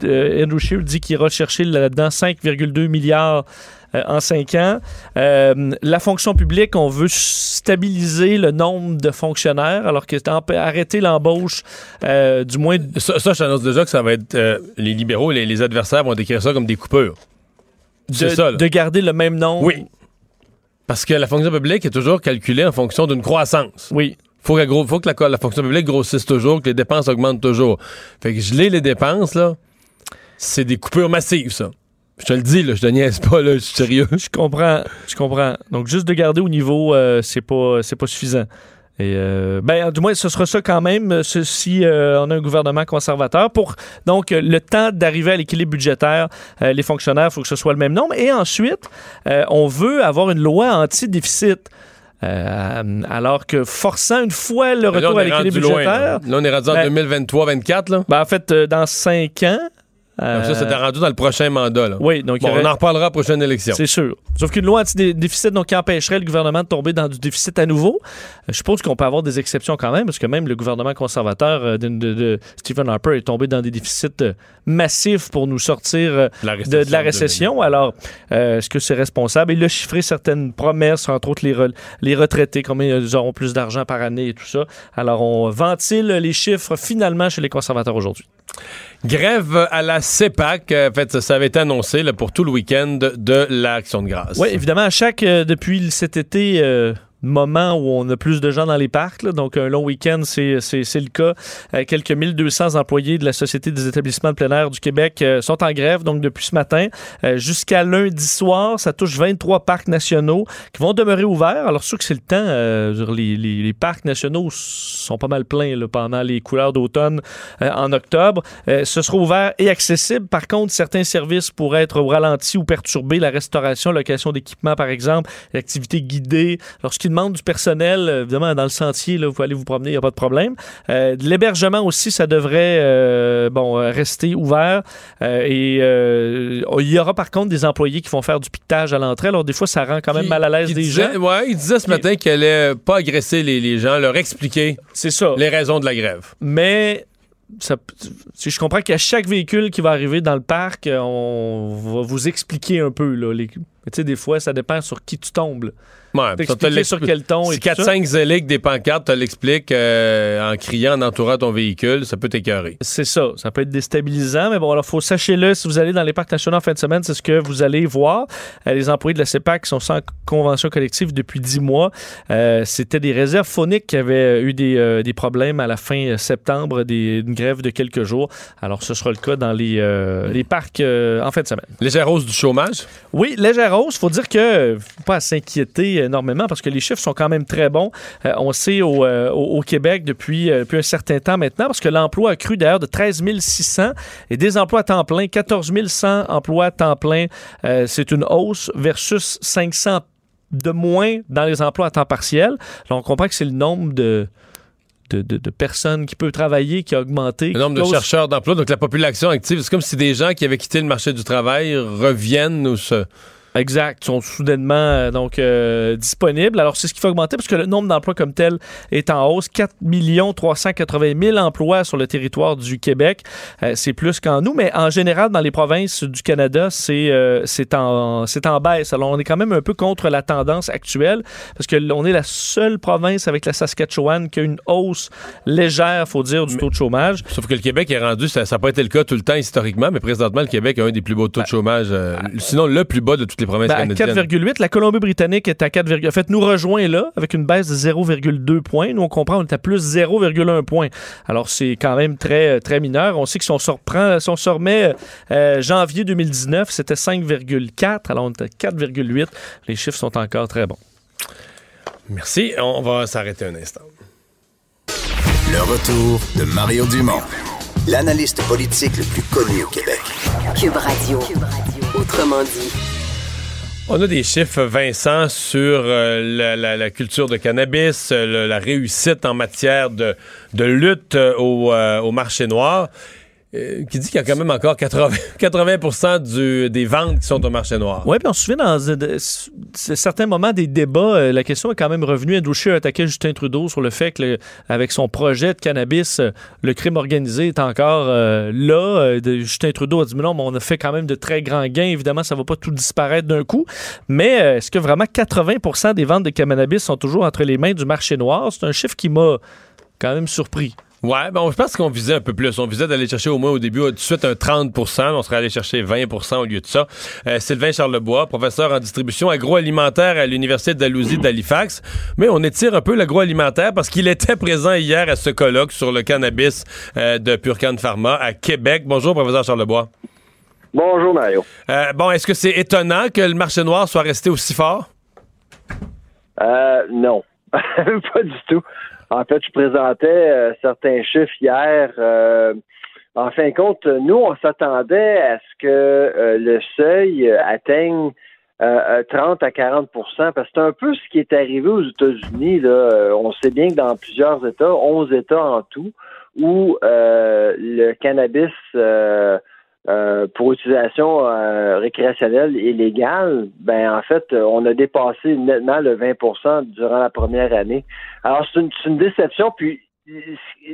Andrew Scheer dit qu'il ira chercher là-dedans 5,2 milliards en 5 ans. La fonction publique, on veut stabiliser le nombre de fonctionnaires, alors que arrêter l'embauche, du moins... Ça, j'annonce déjà que ça va être... les libéraux, les adversaires vont décrire ça comme des coupures. C'est ça, là. De garder le même nombre... Oui. Parce que la fonction publique est toujours calculée en fonction d'une croissance. Oui. Faut que la fonction publique grossisse toujours, que les dépenses augmentent toujours. Fait que geler les dépenses, là, c'est des coupures massives, ça. Je te le dis, là, je te niaise pas, là, je suis sérieux. Je comprends. Donc, juste de garder au niveau, c'est pas suffisant. Et du moins, ce sera ça quand même, si on a un gouvernement conservateur. Pour donc le temps d'arriver à l'équilibre budgétaire, les fonctionnaires, il faut que ce soit le même nombre. Et ensuite, on veut avoir une loi anti-déficit. Alors que forçant une fois le retour à l'équilibre budgétaire... Là, on est rendu en 2023-24, là. Ben, en fait, dans 5 ans... Comme ça, c'était rendu dans le prochain mandat. Là. Oui, donc on en reparlera à la prochaine élection. C'est sûr. Sauf qu'une loi anti-déficit qui empêcherait le gouvernement de tomber dans du déficit à nouveau, je suppose qu'on peut avoir des exceptions quand même, parce que même le gouvernement conservateur de Stephen Harper est tombé dans des déficits massifs pour nous sortir de la récession. Alors, est-ce que c'est responsable? Il a chiffré certaines promesses, entre autres les retraités, combien ils auront plus d'argent par année et tout ça. Alors, on ventile les chiffres finalement chez les conservateurs aujourd'hui. Grève à la CEPAC, en fait, ça avait été annoncé là, pour tout le week-end de l'Action de grâce. Oui, évidemment, à chaque, depuis cet été, moment où on a plus de gens dans les parcs, là, donc un long week-end, c'est le cas. Quelques 1200 employés de la Société des établissements de plein air du Québec sont en grève, donc depuis ce matin jusqu'à lundi soir. Ça touche 23 parcs nationaux qui vont demeurer ouverts. Alors, c'est sûr que c'est le temps. Les parcs nationaux sont pas mal pleins là, pendant les couleurs d'automne en octobre. Ce sera ouvert et accessible. Par contre, certains services pourraient être ralentis ou perturbés. La restauration, location d'équipements, par exemple, l'activité guidée. Lorsqu'il demande du personnel, évidemment, dans le sentier, là, vous pouvez aller vous promener, il n'y a pas de problème. L'hébergement aussi, ça devrait rester ouvert. Il y aura par contre des employés qui vont faire du piquetage à l'entrée. Alors des fois, ça rend quand même mal à l'aise des gens. Ouais, il disait ce matin qu'il n'allait pas agresser les gens, leur expliquer les raisons de la grève. Mais... si je comprends qu'à chaque véhicule qui va arriver dans le parc, on va vous expliquer un peu. Tu sais, des fois, ça dépend sur qui tu tombes. Ouais, t'expliquer sur quel ton. Si 4-5 zéliques des pancartes te l'expliquent en criant, en entourant ton véhicule, ça peut t'écœurer. C'est ça. Ça peut être déstabilisant, mais bon, alors, faut sachez-le, si vous allez dans les parcs nationaux en fin de semaine, c'est ce que vous allez voir. Les employés de la CEPAC sont sans convention collective depuis 10 mois. C'était des réserves fauniques qui avaient eu des problèmes à la fin septembre, une grève de quelques jours. Alors, ce sera le cas dans les parcs en fin de semaine. Légère hausse du chômage? Oui, légère hausse. Faut dire que faut pas s'inquiéter énormément parce que les chiffres sont quand même très bons. On sait au Québec depuis un certain temps maintenant parce que l'emploi a cru d'ailleurs de 13 600 et des emplois à temps plein, 14 100 emplois à temps plein. C'est une hausse versus 500 de moins dans les emplois à temps partiel. Alors, on comprend que c'est le nombre de personnes qui peuvent travailler, qui a augmenté. Le nombre de chercheurs d'emploi, donc la population active. C'est comme si des gens qui avaient quitté le marché du travail reviennent ou se... Exact, sont soudainement disponibles. Alors, c'est ce qui fait augmenter parce que le nombre d'emplois comme tel est en hausse. 4 380 000 emplois sur le territoire du Québec. C'est plus qu'en nous, mais en général, dans les provinces du Canada, c'est en baisse. Alors, on est quand même un peu contre la tendance actuelle parce qu'on est la seule province avec la Saskatchewan qui a une hausse légère, faut dire, du taux de chômage. Sauf que le Québec est rendu, ça n'a pas été le cas tout le temps historiquement, mais présentement, le Québec a un des plus beaux taux de chômage, sinon le plus bas de toutes les provinces canadiennes. À 4,8. La Colombie-Britannique est à 4,8. En fait, nous rejoint là avec une baisse de 0,2 points. Nous, on comprend, on est à plus 0,1 point. Alors, c'est quand même très, très mineur. On sait que si on se remet janvier 2019, c'était 5,4. Alors, on est à 4,8. Les chiffres sont encore très bons. Merci. On va s'arrêter un instant. Le retour de Mario Dumont, l'analyste politique le plus connu au Québec. Cube Radio. Cube Radio. Autrement dit... On a des chiffres, Vincent, sur la culture de cannabis, la réussite en matière de lutte au marché noir, qui dit qu'il y a quand même encore 80% des ventes qui sont au marché noir. Oui, puis on se souvient dans certains moments des débats, la question est quand même revenue. Andrew Scheer attaquait Justin Trudeau sur le fait que, avec son projet de cannabis, le crime organisé est encore là. Justin Trudeau a dit, mais non, mais on a fait quand même de très grands gains. Évidemment, ça ne va pas tout disparaître d'un coup. Mais est-ce que vraiment 80% des ventes de cannabis sont toujours entre les mains du marché noir? C'est un chiffre qui m'a quand même surpris. Ouais, bon, je pense qu'on visait un peu plus. On visait d'aller chercher au moins au début tout de suite un 30%. On serait allé chercher 20% au lieu de ça. Sylvain Charlebois, professeur en distribution agroalimentaire à l'Université d'Alousie d'Halifax. Mais on étire un peu l'agroalimentaire parce qu'il était présent hier à ce colloque sur le cannabis de Purcan Pharma à Québec. Bonjour, professeur Charlebois. Bonjour, Mario. Est-ce que c'est étonnant que le marché noir soit resté aussi fort? Non. Pas du tout. En fait, je présentais certains chiffres hier. En fin de compte, nous, on s'attendait à ce que le seuil atteigne 30 à 40 % parce que c'est un peu ce qui est arrivé aux États-Unis. Là. On sait bien que dans plusieurs États, 11 États en tout, où le cannabis pour utilisation récréationnelle est légal, ben en fait, on a dépassé nettement le 20 % durant la première année. Alors, c'est une déception, puis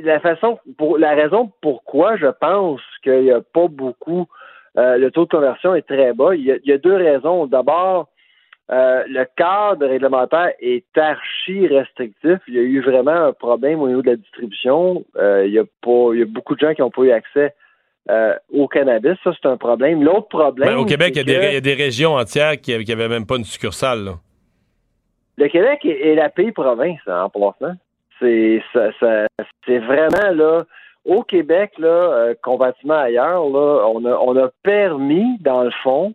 la raison pourquoi je pense qu'il n'y a pas beaucoup, le taux de conversion est très bas. Il y a deux raisons. D'abord, le cadre réglementaire est archi-restrictif. Il y a eu vraiment un problème au niveau de la distribution. Il y a beaucoup de gens qui n'ont pas eu accès au cannabis. Ça, c'est un problème. L'autre problème... Ben, au Québec, il y a des régions entières qui n'avaient même pas une succursale. Là. Le Québec est la pire province en placement. C'est vraiment, là, au Québec, là, comparativement ailleurs, là, on a permis, dans le fond,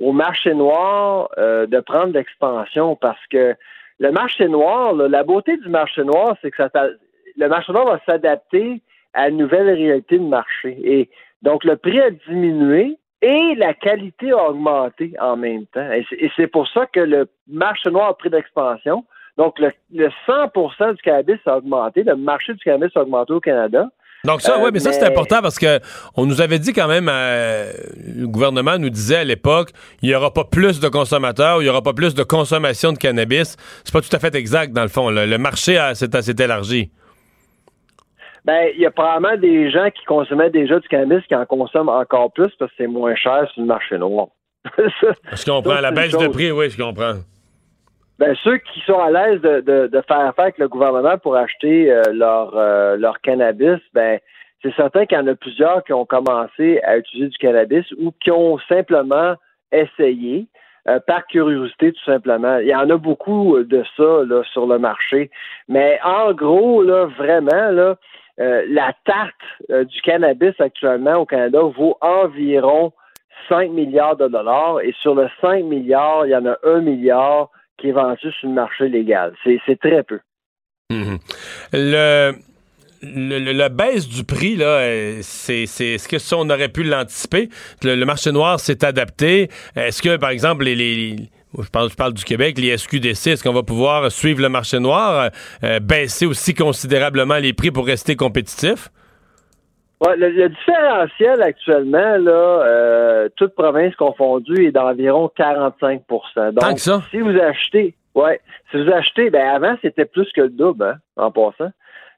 au marché noir de prendre l'expansion parce que le marché noir, là, la beauté du marché noir, c'est que le marché noir va s'adapter à une nouvelle réalité de marché. Et donc, le prix a diminué et la qualité a augmenté en même temps. Et c'est pour ça que le marché noir a pris d'expansion. Donc, le 100% du cannabis a augmenté, le marché du cannabis a augmenté au Canada. Donc ça, oui, mais ça, c'est important parce que on nous avait dit quand même, le gouvernement nous disait à l'époque, il n'y aura pas plus de consommateurs, il n'y aura pas plus de consommation de cannabis. C'est pas tout à fait exact, dans le fond. Le marché s'est élargi. Ben, il y a probablement des gens qui consommaient déjà du cannabis qui en consomment encore plus parce que c'est moins cher sur le marché noir. Je comprends. La baisse de prix, oui, je comprends. Ben, ceux qui sont à l'aise de faire affaire avec le gouvernement pour acheter leur cannabis, ben c'est certain qu'il y en a plusieurs qui ont commencé à utiliser du cannabis ou qui ont simplement essayé par curiosité tout simplement. Il y en a beaucoup de ça là, sur le marché. Mais en gros, là, vraiment, là, la tarte du cannabis actuellement au Canada vaut environ 5 milliards de dollars et sur le 5 milliards, il y en a 1 milliard qui est vendu sur le marché légal. C'est très peu. Mmh. La baisse du prix, là, est-ce que ça, on aurait pu l'anticiper? Le marché noir s'est adapté. Est-ce que, par exemple, je parle du Québec, les SQDC, est-ce qu'on va pouvoir suivre le marché noir, baisser aussi considérablement les prix pour rester compétitif? Ouais, le différentiel actuellement, là, toute province confondue, est d'environ 45 %. Donc, ça? si vous achetez, ben avant, c'était plus que le double, hein, en passant.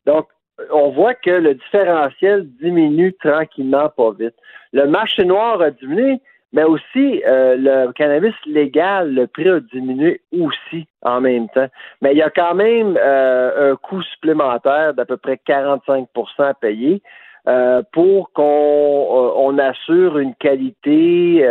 Donc, on voit que le différentiel diminue tranquillement, pas vite. Le marché noir a diminué, mais aussi le cannabis légal, le prix a diminué aussi en même temps. Mais il y a quand même un coût supplémentaire d'à peu près 45 % à payer. Pour qu'on assure une qualité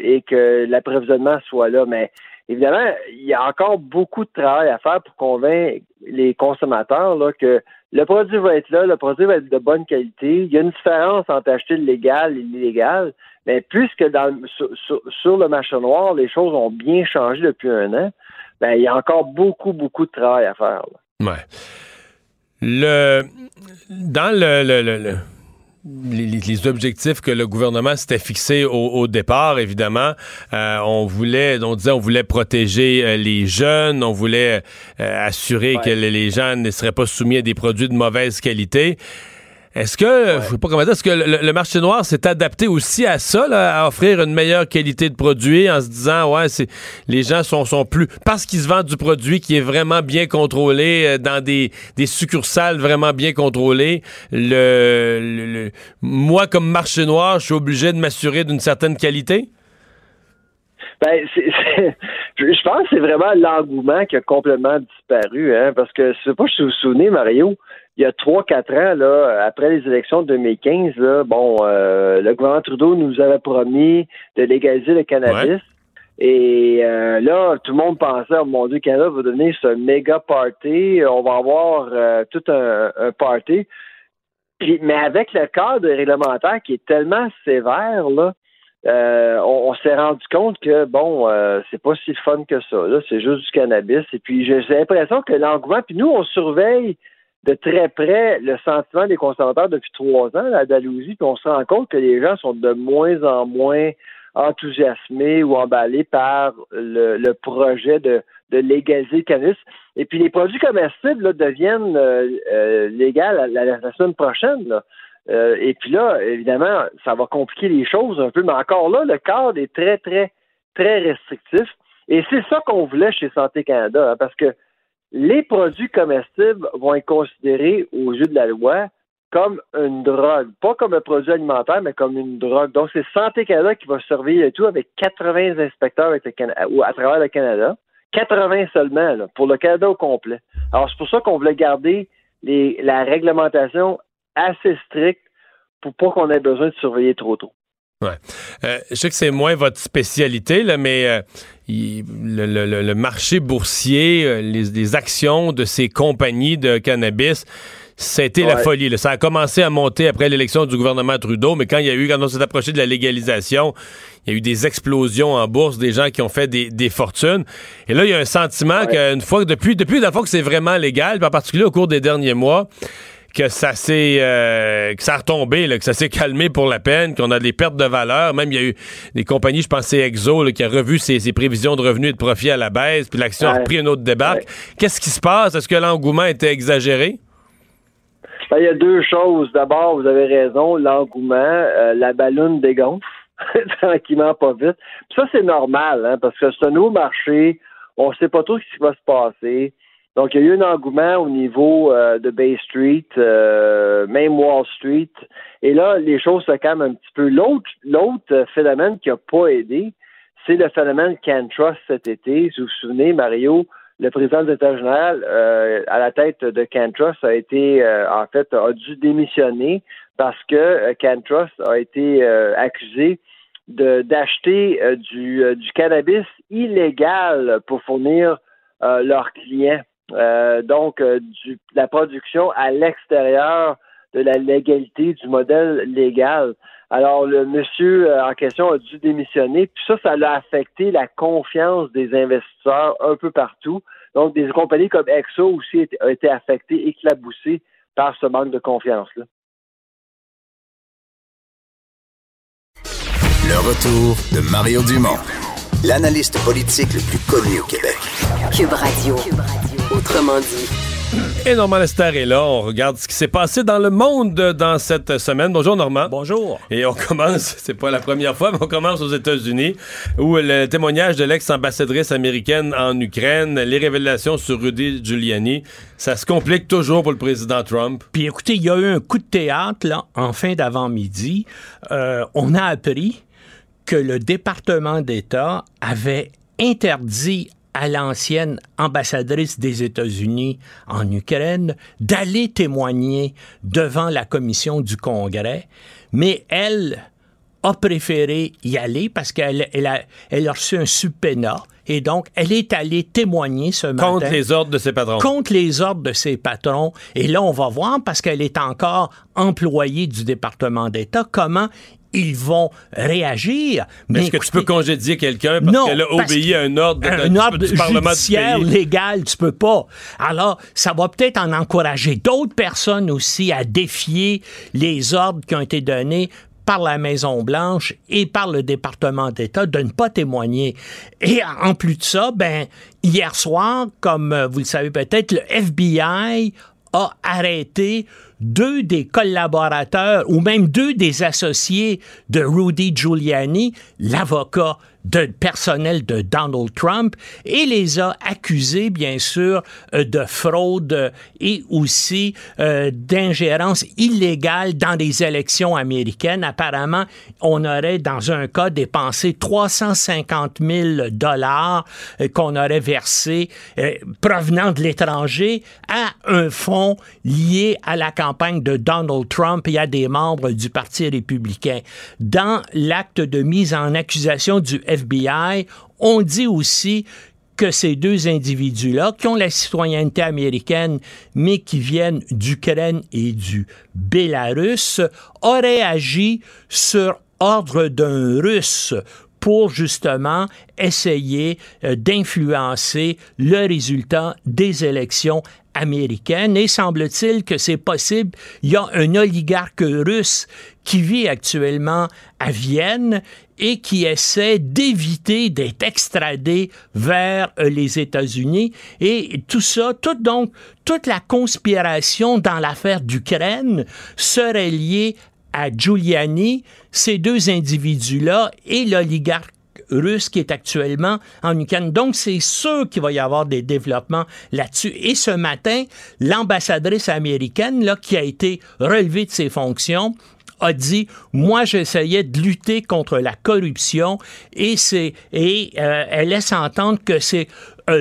et que l'approvisionnement soit là. Mais évidemment, il y a encore beaucoup de travail à faire pour convaincre les consommateurs là, que le produit va être là, le produit va être de bonne qualité. Il y a une différence entre acheter le légal et l'illégal. Mais puisque sur le marché noir, les choses ont bien changé depuis un an, ben, il y a encore beaucoup de travail à faire. Là. Ouais. Les objectifs que le gouvernement s'était fixé au départ, évidemment, on disait on voulait protéger les jeunes, on voulait assurer que les gens ne seraient pas soumis à des produits de mauvaise qualité. Est-ce que, je sais pas comment dire, est-ce que le marché noir s'est adapté aussi à ça, là, à offrir une meilleure qualité de produit en se disant, ouais, les gens sont plus, parce qu'ils se vendent du produit qui est vraiment bien contrôlé, dans des succursales vraiment bien contrôlées, moi, comme marché noir, je suis obligé de m'assurer d'une certaine qualité? Ben, je pense que c'est vraiment l'engouement qui a complètement disparu, hein, parce que je sais pas si vous vous souvenez, Mario, il y a 3-4 ans, là, après les élections de 2015, là, le gouvernement Trudeau nous avait promis de légaliser le cannabis. Ouais. Et là, tout le monde pensait, oh mon Dieu, le Canada va devenir ce méga party, on va avoir tout un party. Puis, mais avec le cadre réglementaire qui est tellement sévère, là, on s'est rendu compte que c'est pas si fun que ça. Là, c'est juste du cannabis. Et puis j'ai l'impression que l'engouement, puis nous, on surveille de très près le sentiment des consommateurs depuis 3 ans à Dalhousie, puis on se rend compte que les gens sont de moins en moins enthousiasmés ou emballés par le projet de légaliser le cannabis. Et puis les produits comestibles là, deviennent légaux la semaine prochaine, là. Et puis là, évidemment, ça va compliquer les choses un peu, mais encore là, le cadre est très, très, très restrictif. Et c'est ça qu'on voulait chez Santé Canada, hein, parce que les produits comestibles vont être considérés aux yeux de la loi comme une drogue, pas comme un produit alimentaire, mais comme une drogue. Donc, c'est Santé Canada qui va surveiller le tout avec 80 inspecteurs avec à travers le Canada, 80 seulement, là, pour le Canada au complet. Alors, c'est pour ça qu'on voulait garder la réglementation assez stricte pour pas qu'on ait besoin de surveiller trop tôt. Ouais. Je sais que c'est moins votre spécialité, là, mais le marché boursier, les actions de ces compagnies de cannabis, c'était la folie, là. Ça a commencé à monter après l'élection du gouvernement Trudeau, mais quand on s'est approché de la légalisation, il y a eu des explosions en bourse, des gens qui ont fait des fortunes. Et là, il y a un sentiment qu'une fois, depuis la fois que c'est vraiment légal, en particulier au cours des derniers mois, que ça a retombé, là, que ça s'est calmé pour la peine, qu'on a des pertes de valeur. Même, il y a eu des compagnies, je pense, c'est Exo, là, qui a revu ses prévisions de revenus et de profits à la baisse, puis l'action a repris une autre débarque. Ouais. Qu'est-ce qui se passe? Est-ce que l'engouement était exagéré? Il y a deux choses. D'abord, vous avez raison, l'engouement, la balloune dégonfle, tranquillement, pas vite. Puis ça, c'est normal, hein, parce que c'est un nouveau marché, on ne sait pas trop ce qui va se passer. Donc, il y a eu un engouement au niveau de Bay Street, même Wall Street. Et là, les choses se calment un petit peu. L'autre phénomène qui n'a pas aidé, c'est le phénomène Can Trust cet été. Si vous vous souvenez, Mario, le président de l'État général à la tête de Can Trust a dû démissionner parce que Can Trust a été accusé d'acheter du cannabis illégal pour fournir leurs clients. Donc, la production à l'extérieur de la légalité du modèle légal. Alors, le monsieur en question a dû démissionner, puis ça l'a affecté la confiance des investisseurs un peu partout. Donc, des compagnies comme Exo aussi ont été affectées, éclaboussées par ce manque de confiance-là. Le retour de Mario Dumont, l'analyste politique le plus connu au Québec. Cube Radio. Autrement dit. Et Normand Lester est là, on regarde ce qui s'est passé dans le monde dans cette semaine. Bonjour Normand. Bonjour. Et on commence, c'est pas la première fois, mais on commence aux États-Unis, où le témoignage de l'ex-ambassadrice américaine en Ukraine, les révélations sur Rudy Giuliani, ça se complique toujours pour le président Trump. Puis écoutez, il y a eu un coup de théâtre là, en fin d'avant-midi. On a appris que le département d'État avait interdit à l'ancienne ambassadrice des États-Unis en Ukraine d'aller témoigner devant la commission du Congrès, mais elle a préféré y aller parce qu'elle a reçu un subpoena et donc elle est allée témoigner ce matin. Contre les ordres de ses patrons. Contre les ordres de ses patrons. Et là, on va voir, parce qu'elle est encore employée du département d'État, comment ils vont réagir. Mais est-ce que tu peux congédier quelqu'un parce qu'elle a obéi à un ordre du Parlement judiciaire, du pays? Légal, tu peux pas. Alors, ça va peut-être en encourager d'autres personnes aussi à défier les ordres qui ont été donnés par la Maison-Blanche et par le département d'État de ne pas témoigner. Et en plus de ça, hier soir, comme vous le savez peut-être, le FBI a arrêté deux des collaborateurs ou même deux des associés de Rudy Giuliani, l'avocat personnel de Donald Trump, et les a accusés, bien sûr, de fraude et aussi d'ingérence illégale dans les élections américaines. Apparemment, on aurait, dans un cas, dépensé $350,000 qu'on aurait versé provenant de l'étranger à un fonds lié à la campagne de Donald Trump et à des membres du Parti républicain. Dans l'acte de mise en accusation du FBI, on dit aussi que ces deux individus-là, qui ont la citoyenneté américaine, mais qui viennent d'Ukraine et du Bélarus, auraient agi sur ordre d'un Russe pour justement essayer d'influencer le résultat des élections américaine, et semble-t-il que c'est possible. Il y a un oligarque russe qui vit actuellement à Vienne et qui essaie d'éviter d'être extradé vers les États-Unis. Et tout ça, toute la conspiration dans l'affaire d'Ukraine serait liée à Giuliani, ces deux individus-là et l'oligarque russe qui est actuellement en Ukraine. Donc, c'est sûr qu'il va y avoir des développements là-dessus. Et ce matin, l'ambassadrice américaine, là, qui a été relevée de ses fonctions, a dit « Moi, j'essayais de lutter contre la corruption » et elle laisse entendre que c'est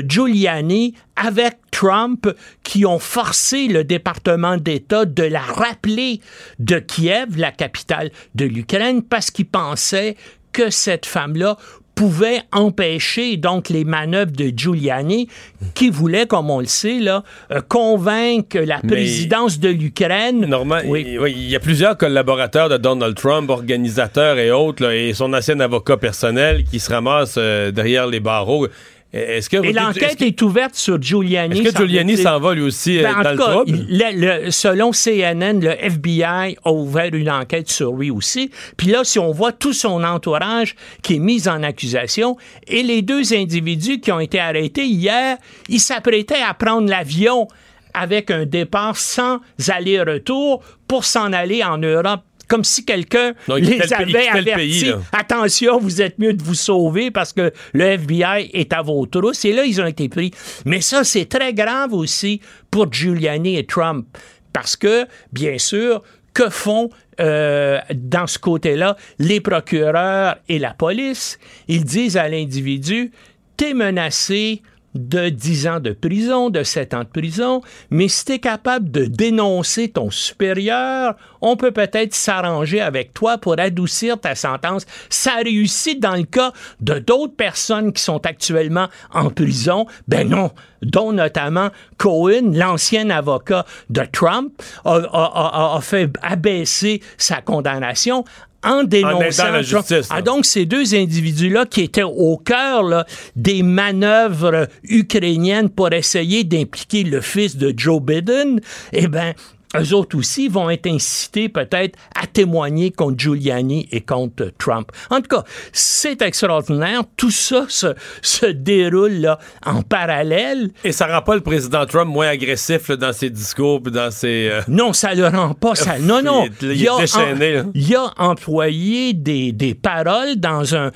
Giuliani avec Trump qui ont forcé le département d'État de la rappeler de Kiev, la capitale de l'Ukraine, parce qu'ils pensaient que cette femme-là pouvait empêcher donc les manœuvres de Giuliani, qui voulait, comme on le sait, là, convaincre la présidence de l'Ukraine. Normand, il y a plusieurs collaborateurs de Donald Trump, organisateurs et autres, là, et son ancien avocat personnel qui se ramasse derrière les barreaux. L'enquête est ouverte sur Giuliani. Est-ce que Giuliani s'en va lui aussi dans le trouble? Selon CNN, le FBI a ouvert une enquête sur lui aussi. Puis là, si on voit tout son entourage qui est mis en accusation, et les deux individus qui ont été arrêtés hier, ils s'apprêtaient à prendre l'avion avec un départ sans aller-retour pour s'en aller en Europe. Comme si quelqu'un les avait avertis. Attention, vous êtes mieux de vous sauver parce que le FBI est à vos trousses. Et là, ils ont été pris. Mais ça, c'est très grave aussi pour Giuliani et Trump. Parce que, bien sûr, que font dans ce côté-là les procureurs et la police? Ils disent à l'individu, t'es menacé de 10 ans de prison, de 7 ans de prison, mais si t'es capable de dénoncer ton supérieur, on peut peut-être s'arranger avec toi pour adoucir ta sentence. Ça réussit dans le cas de d'autres personnes qui sont actuellement en prison. Ben non, dont notamment Cohen, l'ancien avocat de Trump, a fait abaisser sa condamnation en dénonçant la justice. Donc, ces deux individus-là qui étaient au cœur là, des manœuvres ukrainiennes pour essayer d'impliquer le fils de Joe Biden, eh bien, eux autres aussi vont être incités peut-être à témoigner contre Giuliani et contre Trump. En tout cas, c'est extraordinaire. Tout ça se déroule là, en parallèle. Et ça rend pas le président Trump moins agressif là, dans ses discours et dans ses... Non, ça le rend pas. Ça... Non. Il a employé des paroles dans un...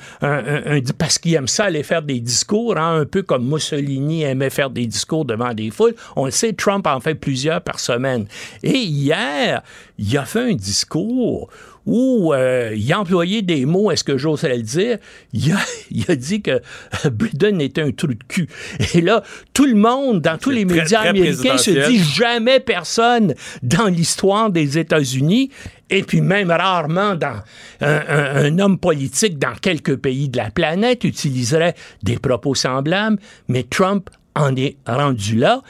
Parce qu'il aime ça aller faire des discours, hein, un peu comme Mussolini aimait faire des discours devant des foules. On le sait, Trump en fait plusieurs par semaine. Et hier, il a fait un discours où il a employé des mots, est-ce que j'oserais le dire? Il a dit que Biden était un trou de cul. Et là, tout le monde, dans tous les médias américains, se dit jamais personne dans l'histoire des États-Unis, et puis même rarement dans un homme politique dans quelques pays de la planète utiliserait des propos semblables, mais Trump en est rendu là.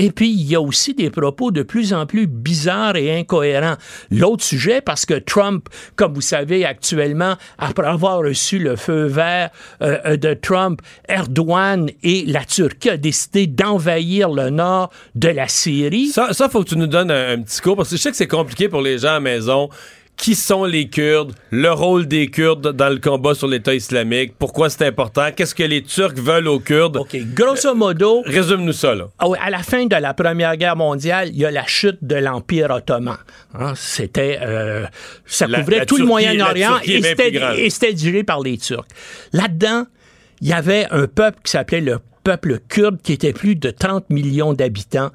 Et puis, il y a aussi des propos de plus en plus bizarres et incohérents. L'autre sujet, parce que Trump, comme vous savez actuellement, après avoir reçu le feu vert de Trump, Erdogan et la Turquie ont décidé d'envahir le nord de la Syrie. Ça, faut que tu nous donnes un petit cours, parce que je sais que c'est compliqué pour les gens à la maison. Qui sont les Kurdes? Le rôle des Kurdes dans le combat sur l'État islamique? Pourquoi c'est important? Qu'est-ce que les Turcs veulent aux Kurdes? OK. Grosso modo... résume-nous ça, là. À la fin de la Première Guerre mondiale, il y a la chute de l'Empire ottoman. Hein, c'était... ça couvrait tout le Moyen-Orient et c'était dirigé par les Turcs. Là-dedans, il y avait un peuple qui s'appelait le peuple kurde, qui était plus de 30 millions d'habitants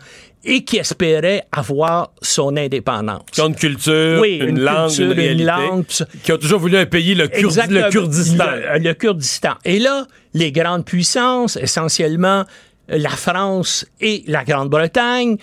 et qui espérait avoir son indépendance. Qui ont une culture, une langue, qui ont toujours voulu un pays, le Kurdistan. Le Kurdistan. Et là, les grandes puissances, essentiellement la France et la Grande-Bretagne,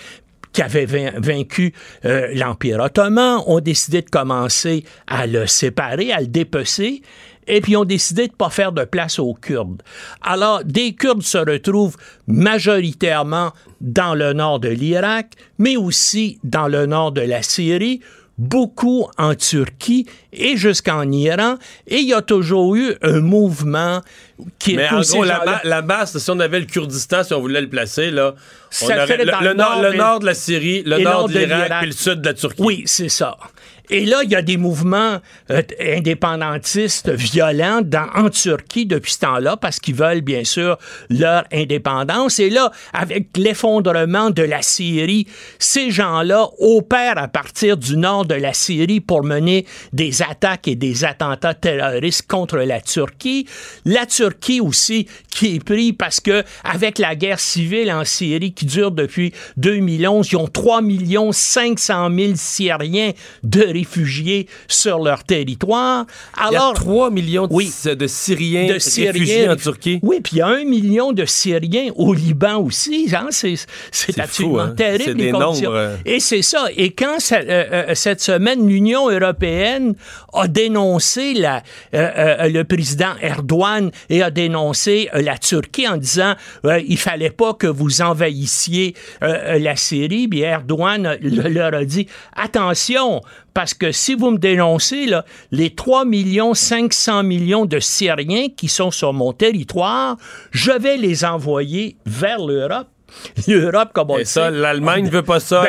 qui avaient vaincu l'Empire ottoman, ont décidé de commencer à le séparer, à le dépecer. Et puis, ils ont décidé de ne pas faire de place aux Kurdes. Alors, des Kurdes se retrouvent majoritairement dans le nord de l'Irak, mais aussi dans le nord de la Syrie, beaucoup en Turquie et jusqu'en Iran, et il y a toujours eu un mouvement qui est poussé. Mais en gros, la masse, si on avait le Kurdistan, si on voulait le placer, là, on aurait le nord de la Syrie, le nord de l'Irak et le sud de la Turquie. Oui, c'est ça. Et là, il y a des mouvements indépendantistes violents en Turquie depuis ce temps-là, parce qu'ils veulent, bien sûr, leur indépendance. Et là, avec l'effondrement de la Syrie, ces gens-là opèrent à partir du nord de la Syrie pour mener des attaques et des attentats terroristes contre la Turquie. La Turquie aussi, qui est prise parce que, avec la guerre civile en Syrie qui dure depuis 2011, ils ont 3 500 000 Syriens de réfugiés sur leur territoire. Alors, il y a 3 millions de Syriens réfugiés en Turquie. Oui, puis il y a 1 million de Syriens au Liban aussi. Hein? C'est absolument fou, hein? Terrible. C'est des nombres. Et c'est ça. Et quand cette semaine, l'Union européenne a dénoncé le président Erdogan et a dénoncé la Turquie en disant il ne fallait pas que vous envahissiez la Syrie. Puis Erdogan leur a dit attention, parce que si vous me dénoncez, là, les 3 500 000 de Syriens qui sont sur mon territoire, je vais les envoyer vers l'Europe. L'Europe, comme on le sait. L'Allemagne ne veut pas ça,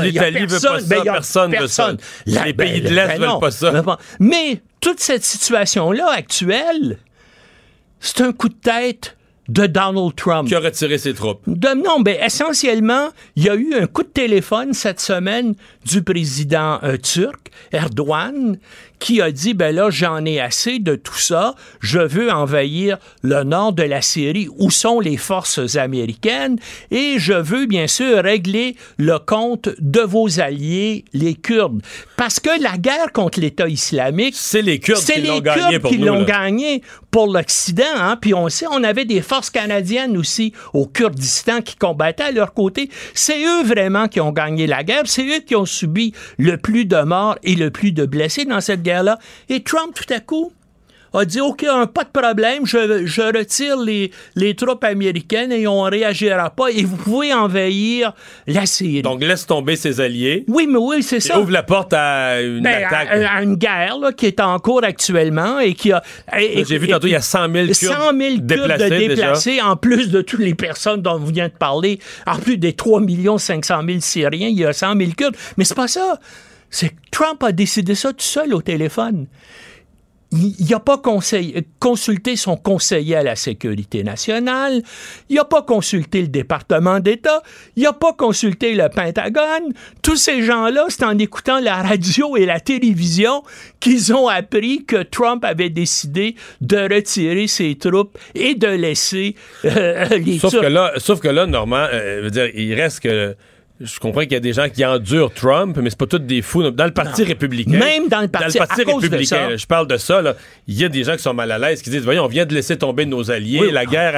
l'Italie ne veut pas ça, personne ne veut ça. Les pays de l'Est ne veulent pas ça. Mais toute cette situation-là actuelle, c'est un coup de tête de Donald Trump. Qui a retiré ses troupes. Essentiellement, il y a eu un coup de téléphone cette semaine du président turc, Erdogan, qui a dit, j'en ai assez de tout ça, je veux envahir le nord de la Syrie, où sont les forces américaines, et je veux, bien sûr, régler le compte de vos alliés, les Kurdes. Parce que la guerre contre l'État islamique, c'est les Kurdes qui l'ont gagné pour l'Occident, hein? Puis on sait, on avait des forces canadiennes aussi au Kurdistan qui combattaient à leur côté. C'est eux vraiment qui ont gagné la guerre, c'est eux qui ont subi le plus de morts et le plus de blessés dans cette guerre-là. Et Trump, tout à coup, a dit, OK, pas de problème, je retire les troupes américaines et on ne réagira pas et vous pouvez envahir la Syrie. Donc, laisse tomber ses alliés. Oui, c'est ça. Ouvre la porte à une attaque. À une guerre là, qui est en cours actuellement et qui a... J'ai vu tantôt, il y a 100 000 Kurdes 100 000 déplacés déjà. En plus de toutes les personnes dont vous venez de parler, en plus des 3 500 000 Syriens, il y a 100 000 Kurdes. Mais c'est pas ça. C'est que Trump a décidé ça tout seul au téléphone. Il n'a pas consulté son conseiller à la sécurité nationale, il n'a pas consulté le département d'État, il n'a pas consulté le Pentagone. Tous ces gens-là, c'est en écoutant la radio et la télévision qu'ils ont appris que Trump avait décidé de retirer ses troupes et de laisser les Turcs. Sauf que là, Normand, il reste que... Je comprends qu'il y a des gens qui endurent Trump, mais c'est pas tous des fous. Dans le Parti républicain... Même dans le Parti républicain, je parle de ça, il y a des gens qui sont mal à l'aise, qui disent, voyons, on vient de laisser tomber nos alliés, la guerre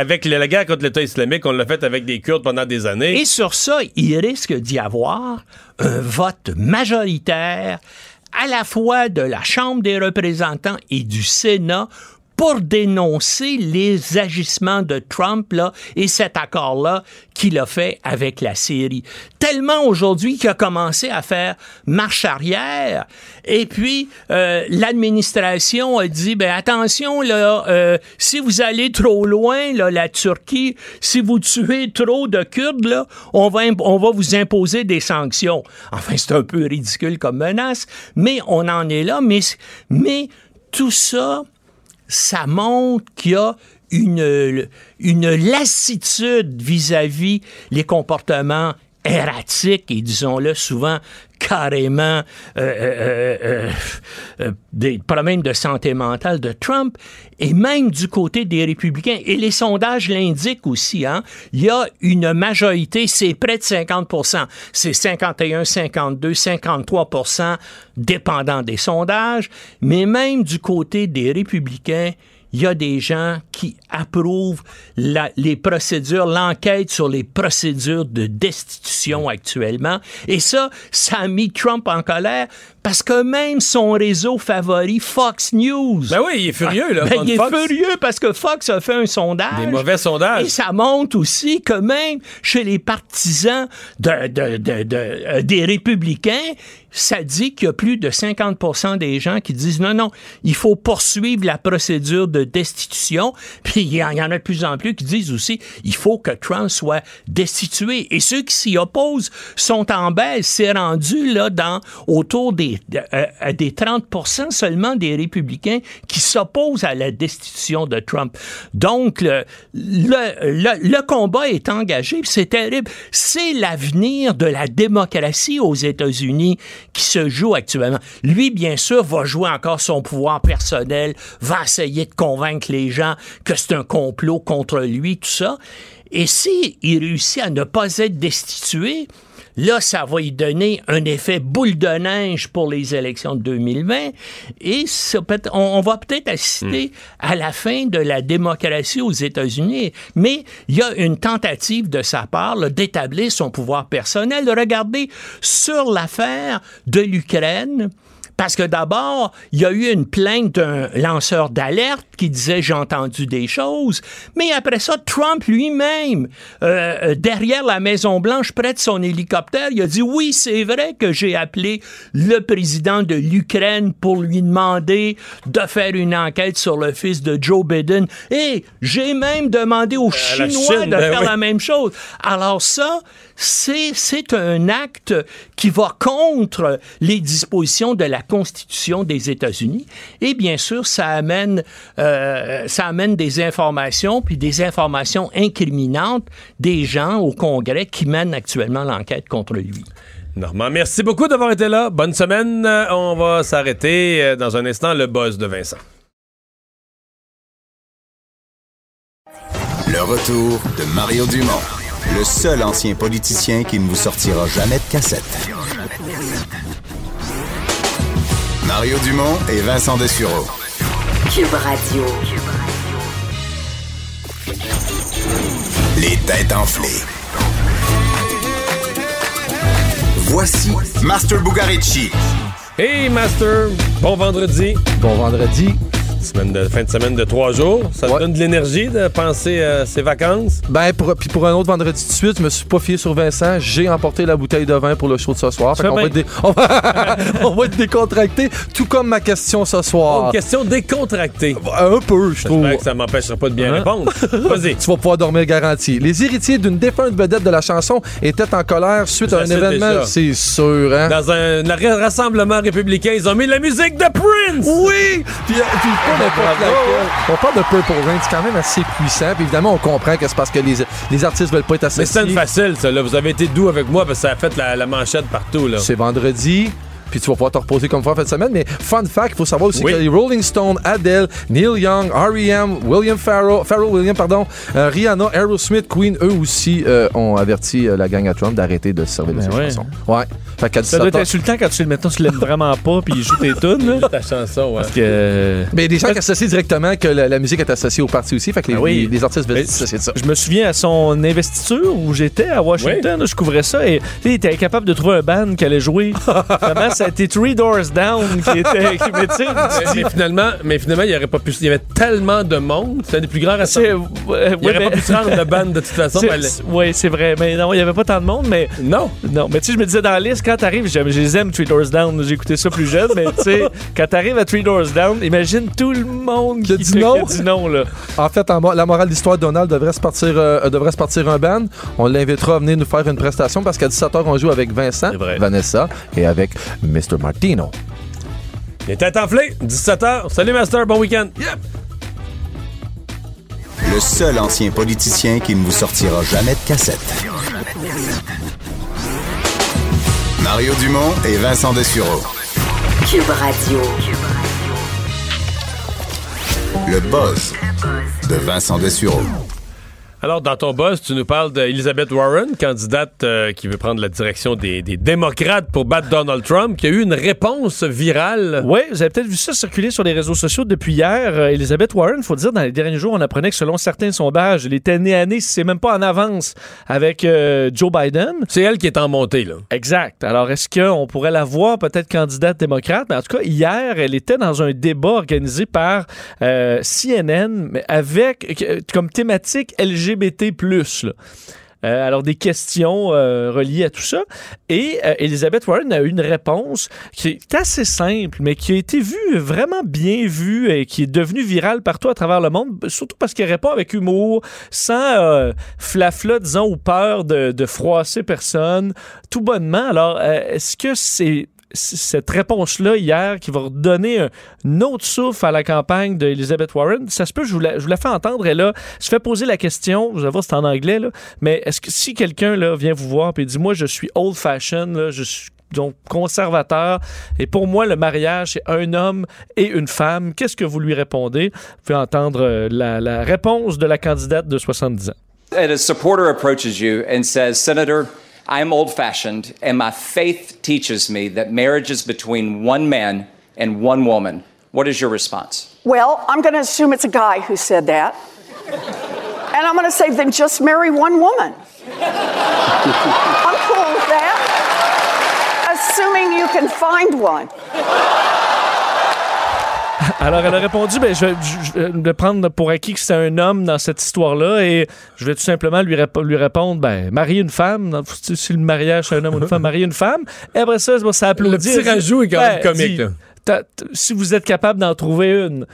contre l'État islamique, on l'a faite avec des Kurdes pendant des années. Et sur ça, il risque d'y avoir un vote majoritaire, à la fois de la Chambre des représentants et du Sénat, pour dénoncer les agissements de Trump là, et cet accord-là qu'il a fait avec la Syrie. Tellement aujourd'hui qu'il a commencé à faire marche arrière. Et puis, l'administration a dit, attention, là, si vous allez trop loin, là, la Turquie, si vous tuez trop de Kurdes, là, on va vous imposer des sanctions. Enfin, c'est un peu ridicule comme menace, mais on en est là. Mais tout ça... ça montre qu'il y a une lassitude vis-à-vis les comportements erratiques et, disons-le, souvent carrément des problèmes de santé mentale de Trump, et même du côté des républicains. Et les sondages l'indiquent aussi, hein. Il y a une majorité, c'est près de 50%. C'est 51, 52, 53% dépendant des sondages. Mais même du côté des républicains, il y a des gens qui approuvent l'enquête sur les procédures de destitution actuellement. Et ça a mis Trump en colère parce que même son réseau favori, Fox News... il est furieux, là. Furieux parce que Fox a fait un sondage. Des mauvais sondages. Et ça montre aussi que même chez les partisans des républicains, ça dit qu'il y a plus de 50% des gens qui disent non, il faut poursuivre la procédure de destitution. Puis il y en a de plus en plus qui disent aussi il faut que Trump soit destitué. Et ceux qui s'y opposent sont en baisse. C'est rendu là dans autour des 30% seulement des républicains qui s'opposent à la destitution de Trump. Donc le combat est engagé. C'est terrible. C'est l'avenir de la démocratie aux États-Unis qui se joue actuellement. Lui, bien sûr, va jouer encore son pouvoir personnel, va essayer de convaincre les gens que c'est un complot contre lui, tout ça. Et si il réussit à ne pas être destitué, là, ça va y donner un effet boule de neige pour les élections de 2020. Et ça peut être, on va peut-être assister à la fin de la démocratie aux États-Unis. Mais il y a une tentative de sa part là, d'établir son pouvoir personnel. Regardez sur l'affaire de l'Ukraine. Parce que d'abord, il y a eu une plainte d'un lanceur d'alerte qui disait « j'ai entendu des choses », mais après ça, Trump lui-même, derrière la Maison-Blanche, près de son hélicoptère, il a dit « oui, c'est vrai que j'ai appelé le président de l'Ukraine pour lui demander de faire une enquête sur le fils de Joe Biden. Et j'ai même demandé aux Chinois Chine, de faire la même chose. » Alors ça, c'est un acte qui va contre les dispositions de la Constitution des États-Unis. Et bien sûr, ça amène des informations, puis des informations incriminantes des gens au Congrès qui mènent actuellement l'enquête contre lui. Normand, merci beaucoup d'avoir été là. Bonne semaine. On va s'arrêter dans un instant. Le buzz de Vincent. Le retour de Mario Dumont, le seul ancien politicien qui ne vous sortira jamais de cassette. Mario Dumont et Vincent Dessureault. Cube Radio. Les têtes enflées. Voici Master Bugarici. Hey Master, bon vendredi. Bon vendredi. Fin de semaine de 3 jours. Ça te donne de l'énergie de penser à ses vacances? Ben, pour un autre vendredi de suite, je me suis pas fié sur Vincent. J'ai emporté la bouteille de vin pour le show de ce soir. On va être décontracté, tout comme ma question ce soir. Une question décontractée. Un peu, je trouve. J'espère que ça m'empêchera pas de bien répondre. Vas-y. Tu vas pouvoir dormir garanti. Les héritiers d'une défunte vedette de la chanson étaient en colère suite à un événement. Déjà. C'est sûr, hein? Dans un rassemblement républicain, ils ont mis la musique de Prince! Oui! Puis on parle de Purple Rain, c'est quand même assez puissant. Puis évidemment, on comprend que c'est parce que les artistes veulent pas être associés. Mais c'est facile, ça. Là. Vous avez été doux avec moi parce que ça a fait la manchette partout. Là. C'est vendredi. Puis tu vas pouvoir te reposer comme toi en fin de semaine. Mais fun fact, il faut savoir aussi que les Rolling Stones, Adele, Neil Young, R.E.M., Pharrell Williams, Rihanna, Aerosmith, Queen, eux aussi ont averti la gang à Trump d'arrêter de se servir de ses chansons. Ouais. Fait que ça doit être insultant quand tu le maintenant tu l'aimes vraiment pas puis ils jouent tes tunes. Ta chanson, ouais. Parce que... Mais des gens qui associent directement que la musique est associée au parti aussi. Fait que les artistes veulent associer ça. Je me souviens à son investiture où j'étais à Washington, je couvrais ça et il était incapable de trouver un band qui allait jouer. Ça a été Three Doors Down qui m'étire. Mais finalement, il n'y aurait pas pu. Il y avait tellement de monde. C'était des plus grands rassemblements. Il n'y aurait pas pu se rendre de band de toute façon. Oui, c'est vrai. Mais non, il n'y avait pas tant de monde. Mais non. Mais tu sais, je me disais dans la liste, quand t'arrives, je les aime, Three Doors Down. J'ai écouté ça plus jeune. Mais tu sais, quand t'arrives à Three Doors Down, imagine tout le monde qui a dit non. Là. En fait, la morale de l'histoire, Donald devrait se partir un band. On l'invitera à venir nous faire une prestation parce qu'à 17h, on joue avec Vincent, Vanessa et avec Mr. Martino. Les têtes enflées, 17h. Salut, Master. Bon week-end. Yep. Le seul ancien politicien qui ne vous sortira jamais de cassette. Mario Dumont et Vincent Dessureault. Cube Radio. Le buzz de Vincent Dessureault. Alors, dans ton buzz, tu nous parles d'Elizabeth Warren, candidate qui veut prendre la direction des démocrates pour battre Donald Trump, qui a eu une réponse virale. Oui, vous avez peut-être vu ça circuler sur les réseaux sociaux depuis hier. Elizabeth Warren, il faut dire, dans les derniers jours, on apprenait que selon certains sondages, elle était nez à nez, si c'est même pas en avance, avec Joe Biden. C'est elle qui est en montée, là. Exact. Alors, est-ce qu'on pourrait la voir peut-être candidate démocrate? Mais en tout cas, hier, elle était dans un débat organisé par CNN, mais avec comme thématique LGBT+. Alors, des questions reliées à tout ça. Et Elizabeth Warren a eu une réponse qui est assez simple, mais qui a été vue, vraiment bien vue, et qui est devenue virale partout à travers le monde, surtout parce qu'elle répond avec humour, sans flafla, disons, ou peur de froisser personne, tout bonnement. Alors, est-ce que c'est cette réponse-là hier qui va redonner un autre souffle à la campagne d'Elizabeth Warren? Ça se peut, je vous la fais entendre. Elle se fait poser la question, vous allez voir, c'est en anglais, là, mais est-ce que si quelqu'un là, vient vous voir et dit « Moi, je suis old-fashioned, là, je suis donc conservateur, et pour moi, le mariage, c'est un homme et une femme », qu'est-ce que vous lui répondez? Vous pouvez entendre la réponse de la candidate de 70 ans. And a supporter approaches you and says, "Senator, I'm old-fashioned, and my faith teaches me that marriage is between one man and one woman. What is your response?" Well, I'm going to assume it's a guy who said that. And I'm going to say, then just marry one woman. I'm cool with that, assuming you can find one. Alors, elle a répondu, ben, je vais le prendre pour acquis que c'est un homme dans cette histoire-là, et je vais tout simplement lui répondre, ben, marier une femme, si le mariage c'est un homme ou une femme, marier une femme. Et après ça, bon, ça applaudit. Le petit rajout est quand même comique, là. Si vous êtes capable d'en trouver une.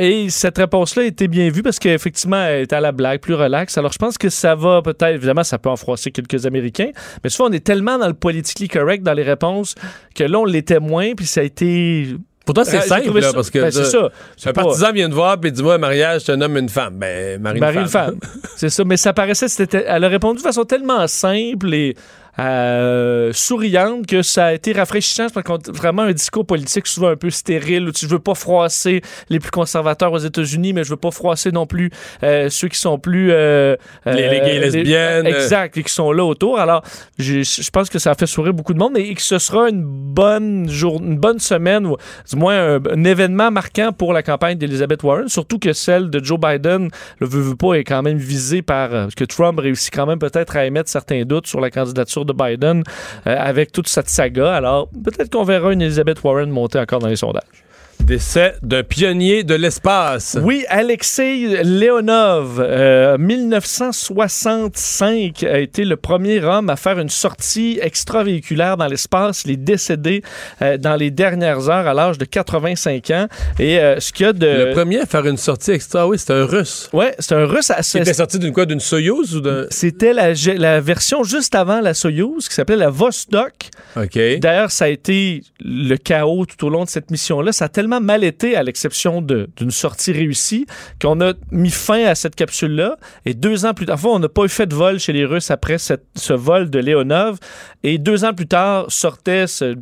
Et cette réponse-là était bien vue parce qu'effectivement, elle est à la blague, plus relaxe. Alors, je pense que ça va peut-être, évidemment, ça peut en froisser quelques Américains, mais souvent, on est tellement dans le politically correct dans les réponses que là, on l'était moins, puis ça a été... Pour toi, c'est simple, là, parce que ben, c'est ça. C'est un partisan vient te voir et dit « Moi, un mariage, c'est un homme et une femme. » Ben, marie une femme. C'est ça, mais ça paraissait... Elle a répondu de façon tellement simple et souriante que ça a été rafraîchissant. C'est vraiment un discours politique souvent un peu stérile, où tu veux pas froisser les plus conservateurs aux États-Unis, mais je veux pas froisser non plus ceux qui sont plus... les gays, lesbiennes. Exact, et qui sont là autour. Alors, je pense que ça a fait sourire beaucoup de monde et que ce sera une bonne semaine, ou du moins un événement marquant pour la campagne d'Elizabeth Warren, surtout que celle de Joe Biden, le veut pas, est quand même visée par... Parce que Trump réussit quand même peut-être à émettre certains doutes sur la candidature de Biden avec toute cette saga. Alors, peut-être qu'on verra une Elizabeth Warren monter encore dans les sondages. Décès d'un pionnier de l'espace. Oui, Alexeï Leonov, 1965, a été le premier homme à faire une sortie extravéhiculaire dans l'espace. Il est décédé dans les dernières heures à l'âge de 85 ans. Et ce qu'il y a de... Le premier à faire une sortie extra, oui, c'est un Russe. Oui, c'est un Russe. Il était sorti d'une quoi, d'une Soyouz ou d'un... C'était la version juste avant la Soyouz qui s'appelait la Vostok. OK. D'ailleurs, ça a été le chaos tout au long de cette mission-là. Ça a tellement mal été, à l'exception d'une sortie réussie, qu'on a mis fin à cette capsule-là, et 2 ans plus tard, enfin, on n'a pas eu fait de vol chez les Russes après ce vol de Leonov, et 2 ans plus tard sortait ce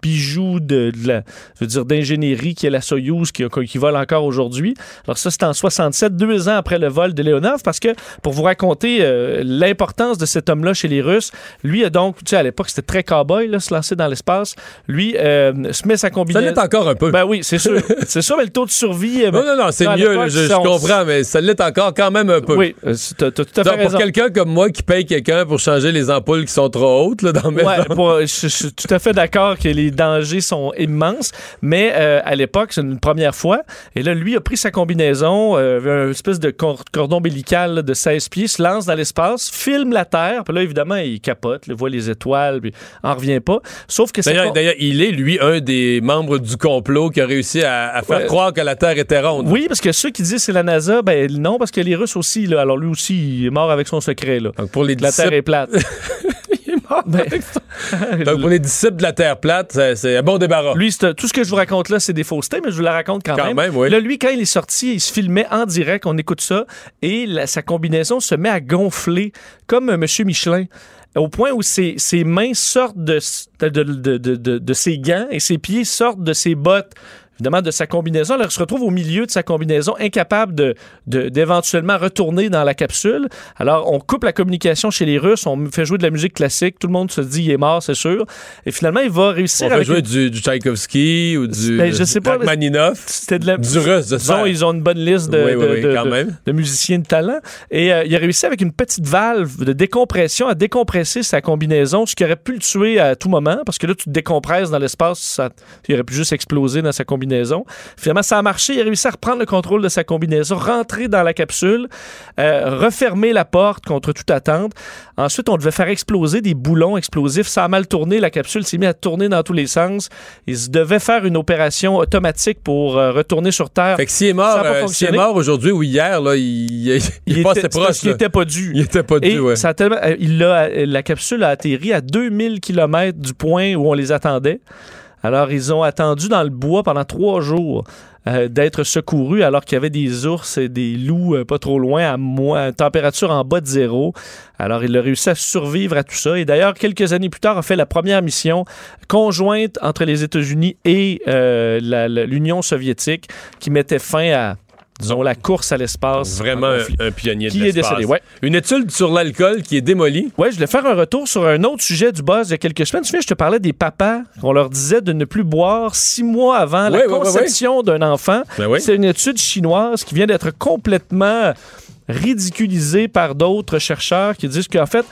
bijou d'ingénierie qui est la Soyouz qui vole encore aujourd'hui. Alors ça, c'est en 67, 2 ans après le vol de Leonov, parce que, pour vous raconter l'importance de cet homme-là chez les Russes, lui a donc, à l'époque, c'était très cow-boy, là, se lancer dans l'espace. Lui, se met sa combinaison... Ça l'est encore un peu. Ben oui, c'est sûr. C'est sûr, mais le taux de survie... non, c'est mieux, je comprends, mais ça l'est encore quand même un peu. Oui, t'as tout à fait raison. Pour quelqu'un comme moi qui paye quelqu'un pour changer les ampoules qui sont trop hautes, là, dans mes... Ouais, je suis tout à fait d'accord que les dangers sont immenses, mais à l'époque, c'est une première fois. Et là, lui a pris sa combinaison, une espèce de cordon ombilical là, de 16 pieds, se lance dans l'espace, filme la Terre. Puis là, évidemment, il capote, il voit les étoiles, puis en revient pas. Sauf que d'ailleurs, il est, lui, un des membres du complot qui a réussi à faire croire que la Terre était ronde. Oui, parce que ceux qui disent que c'est la NASA, ben non, parce que les Russes aussi, là, alors lui aussi, il est mort avec son secret. Là. Donc pour les disciples... La Terre est plate. Donc pour les disciples de la Terre plate, c'est un bon débarras. Lui, tout ce que je vous raconte là, c'est des faussetés, mais je vous la raconte quand même. Oui. Là, lui, quand il est sorti, il se filmait en direct, on écoute ça, et sa combinaison se met à gonfler comme Monsieur Michelin, au point où ses mains sortent de ses gants et ses pieds sortent de ses bottes. Évidemment, de sa combinaison. Alors, il se retrouve au milieu de sa combinaison, incapable d'éventuellement retourner dans la capsule. Alors, on coupe la communication chez les Russes, on fait jouer de la musique classique, tout le monde se dit, il est mort, c'est sûr. Et finalement, il va réussir à... On va jouer du Tchaïkovski ou du Rachmaninoff. C'était du russe, de ça. Ils ont une bonne liste de musiciens de talent. Et il a réussi avec une petite valve de décompression à décompresser sa combinaison, ce qui aurait pu le tuer à tout moment, parce que là, tu te décompresses dans l'espace, il aurait pu juste exploser dans sa combinaison. combinaison. Finalement, ça a marché. Il a réussi à reprendre le contrôle de sa combinaison, rentrer dans la capsule, refermer la porte contre toute attente. Ensuite, on devait faire exploser des boulons explosifs. Ça a mal tourné. La capsule s'est mise à tourner dans tous les sens. Ils devaient faire une opération automatique pour retourner sur Terre. Fait que s'il est mort aujourd'hui ou hier, là, il passait proche. Il n'était pas dû. Il n'était pas dû, ouais. La capsule a atterri à 2000 km du point où on les attendait. Alors, ils ont attendu dans le bois pendant 3 jours d'être secourus, alors qu'il y avait des ours et des loups pas trop loin, à température en bas de 0. Alors, il a réussi à survivre à tout ça. Et d'ailleurs, quelques années plus tard, a fait la première mission conjointe entre les États-Unis et l'Union soviétique, qui mettait fin à... disons, la course à l'espace. Vraiment un pionnier de l'espace. Qui est décédé, ouais. Une étude sur l'alcool qui est démolie. Oui, je voulais faire un retour sur un autre sujet du buzz il y a quelques semaines. Tu sais, je te parlais des papas qu'on leur disait de ne plus boire 6 mois avant la conception d'un enfant. Ben oui. C'est une étude chinoise qui vient d'être complètement... ridiculisé par d'autres chercheurs qui disent qu'en fait,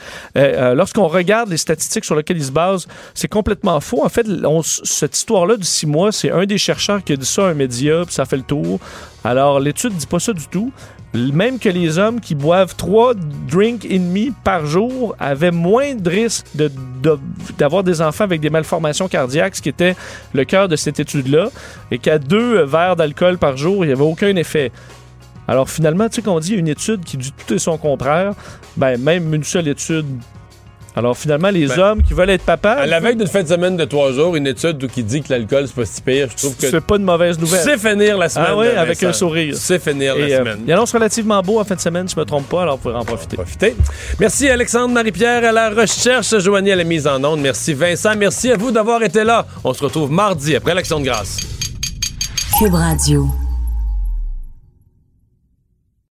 lorsqu'on regarde les statistiques sur lesquelles ils se basent, c'est complètement faux. En fait, cette histoire-là du 6 mois, c'est un des chercheurs qui a dit ça à un média, puis ça fait le tour. Alors, l'étude dit pas ça du tout. Même que les hommes qui boivent 3 drinks et demi par jour avaient moins de risque d'avoir des enfants avec des malformations cardiaques, ce qui était le cœur de cette étude-là, et qu'à 2 verres d'alcool par jour, il n'y avait aucun effet. Alors finalement, tu sais qu'on dit une étude qui dit tout et son contraire, ben même une seule étude. Alors finalement, les hommes qui veulent être papa... À la veille d'une fin de semaine de 3 jours, une étude qui dit que l'alcool, c'est pas si pire, je trouve que... C'est pas de mauvaise nouvelle. Tu sais finir la semaine. Ah oui, avec un sourire. Tu sais finir la semaine. Il annonce relativement beau en fin de semaine, je me trompe pas, alors vous pouvez en profiter. Merci Alexandre Marie-Pierre à la recherche, Joanie à la mise en onde. Merci Vincent, merci à vous d'avoir été là. On se retrouve mardi après l'Action de grâce. Cube Radio.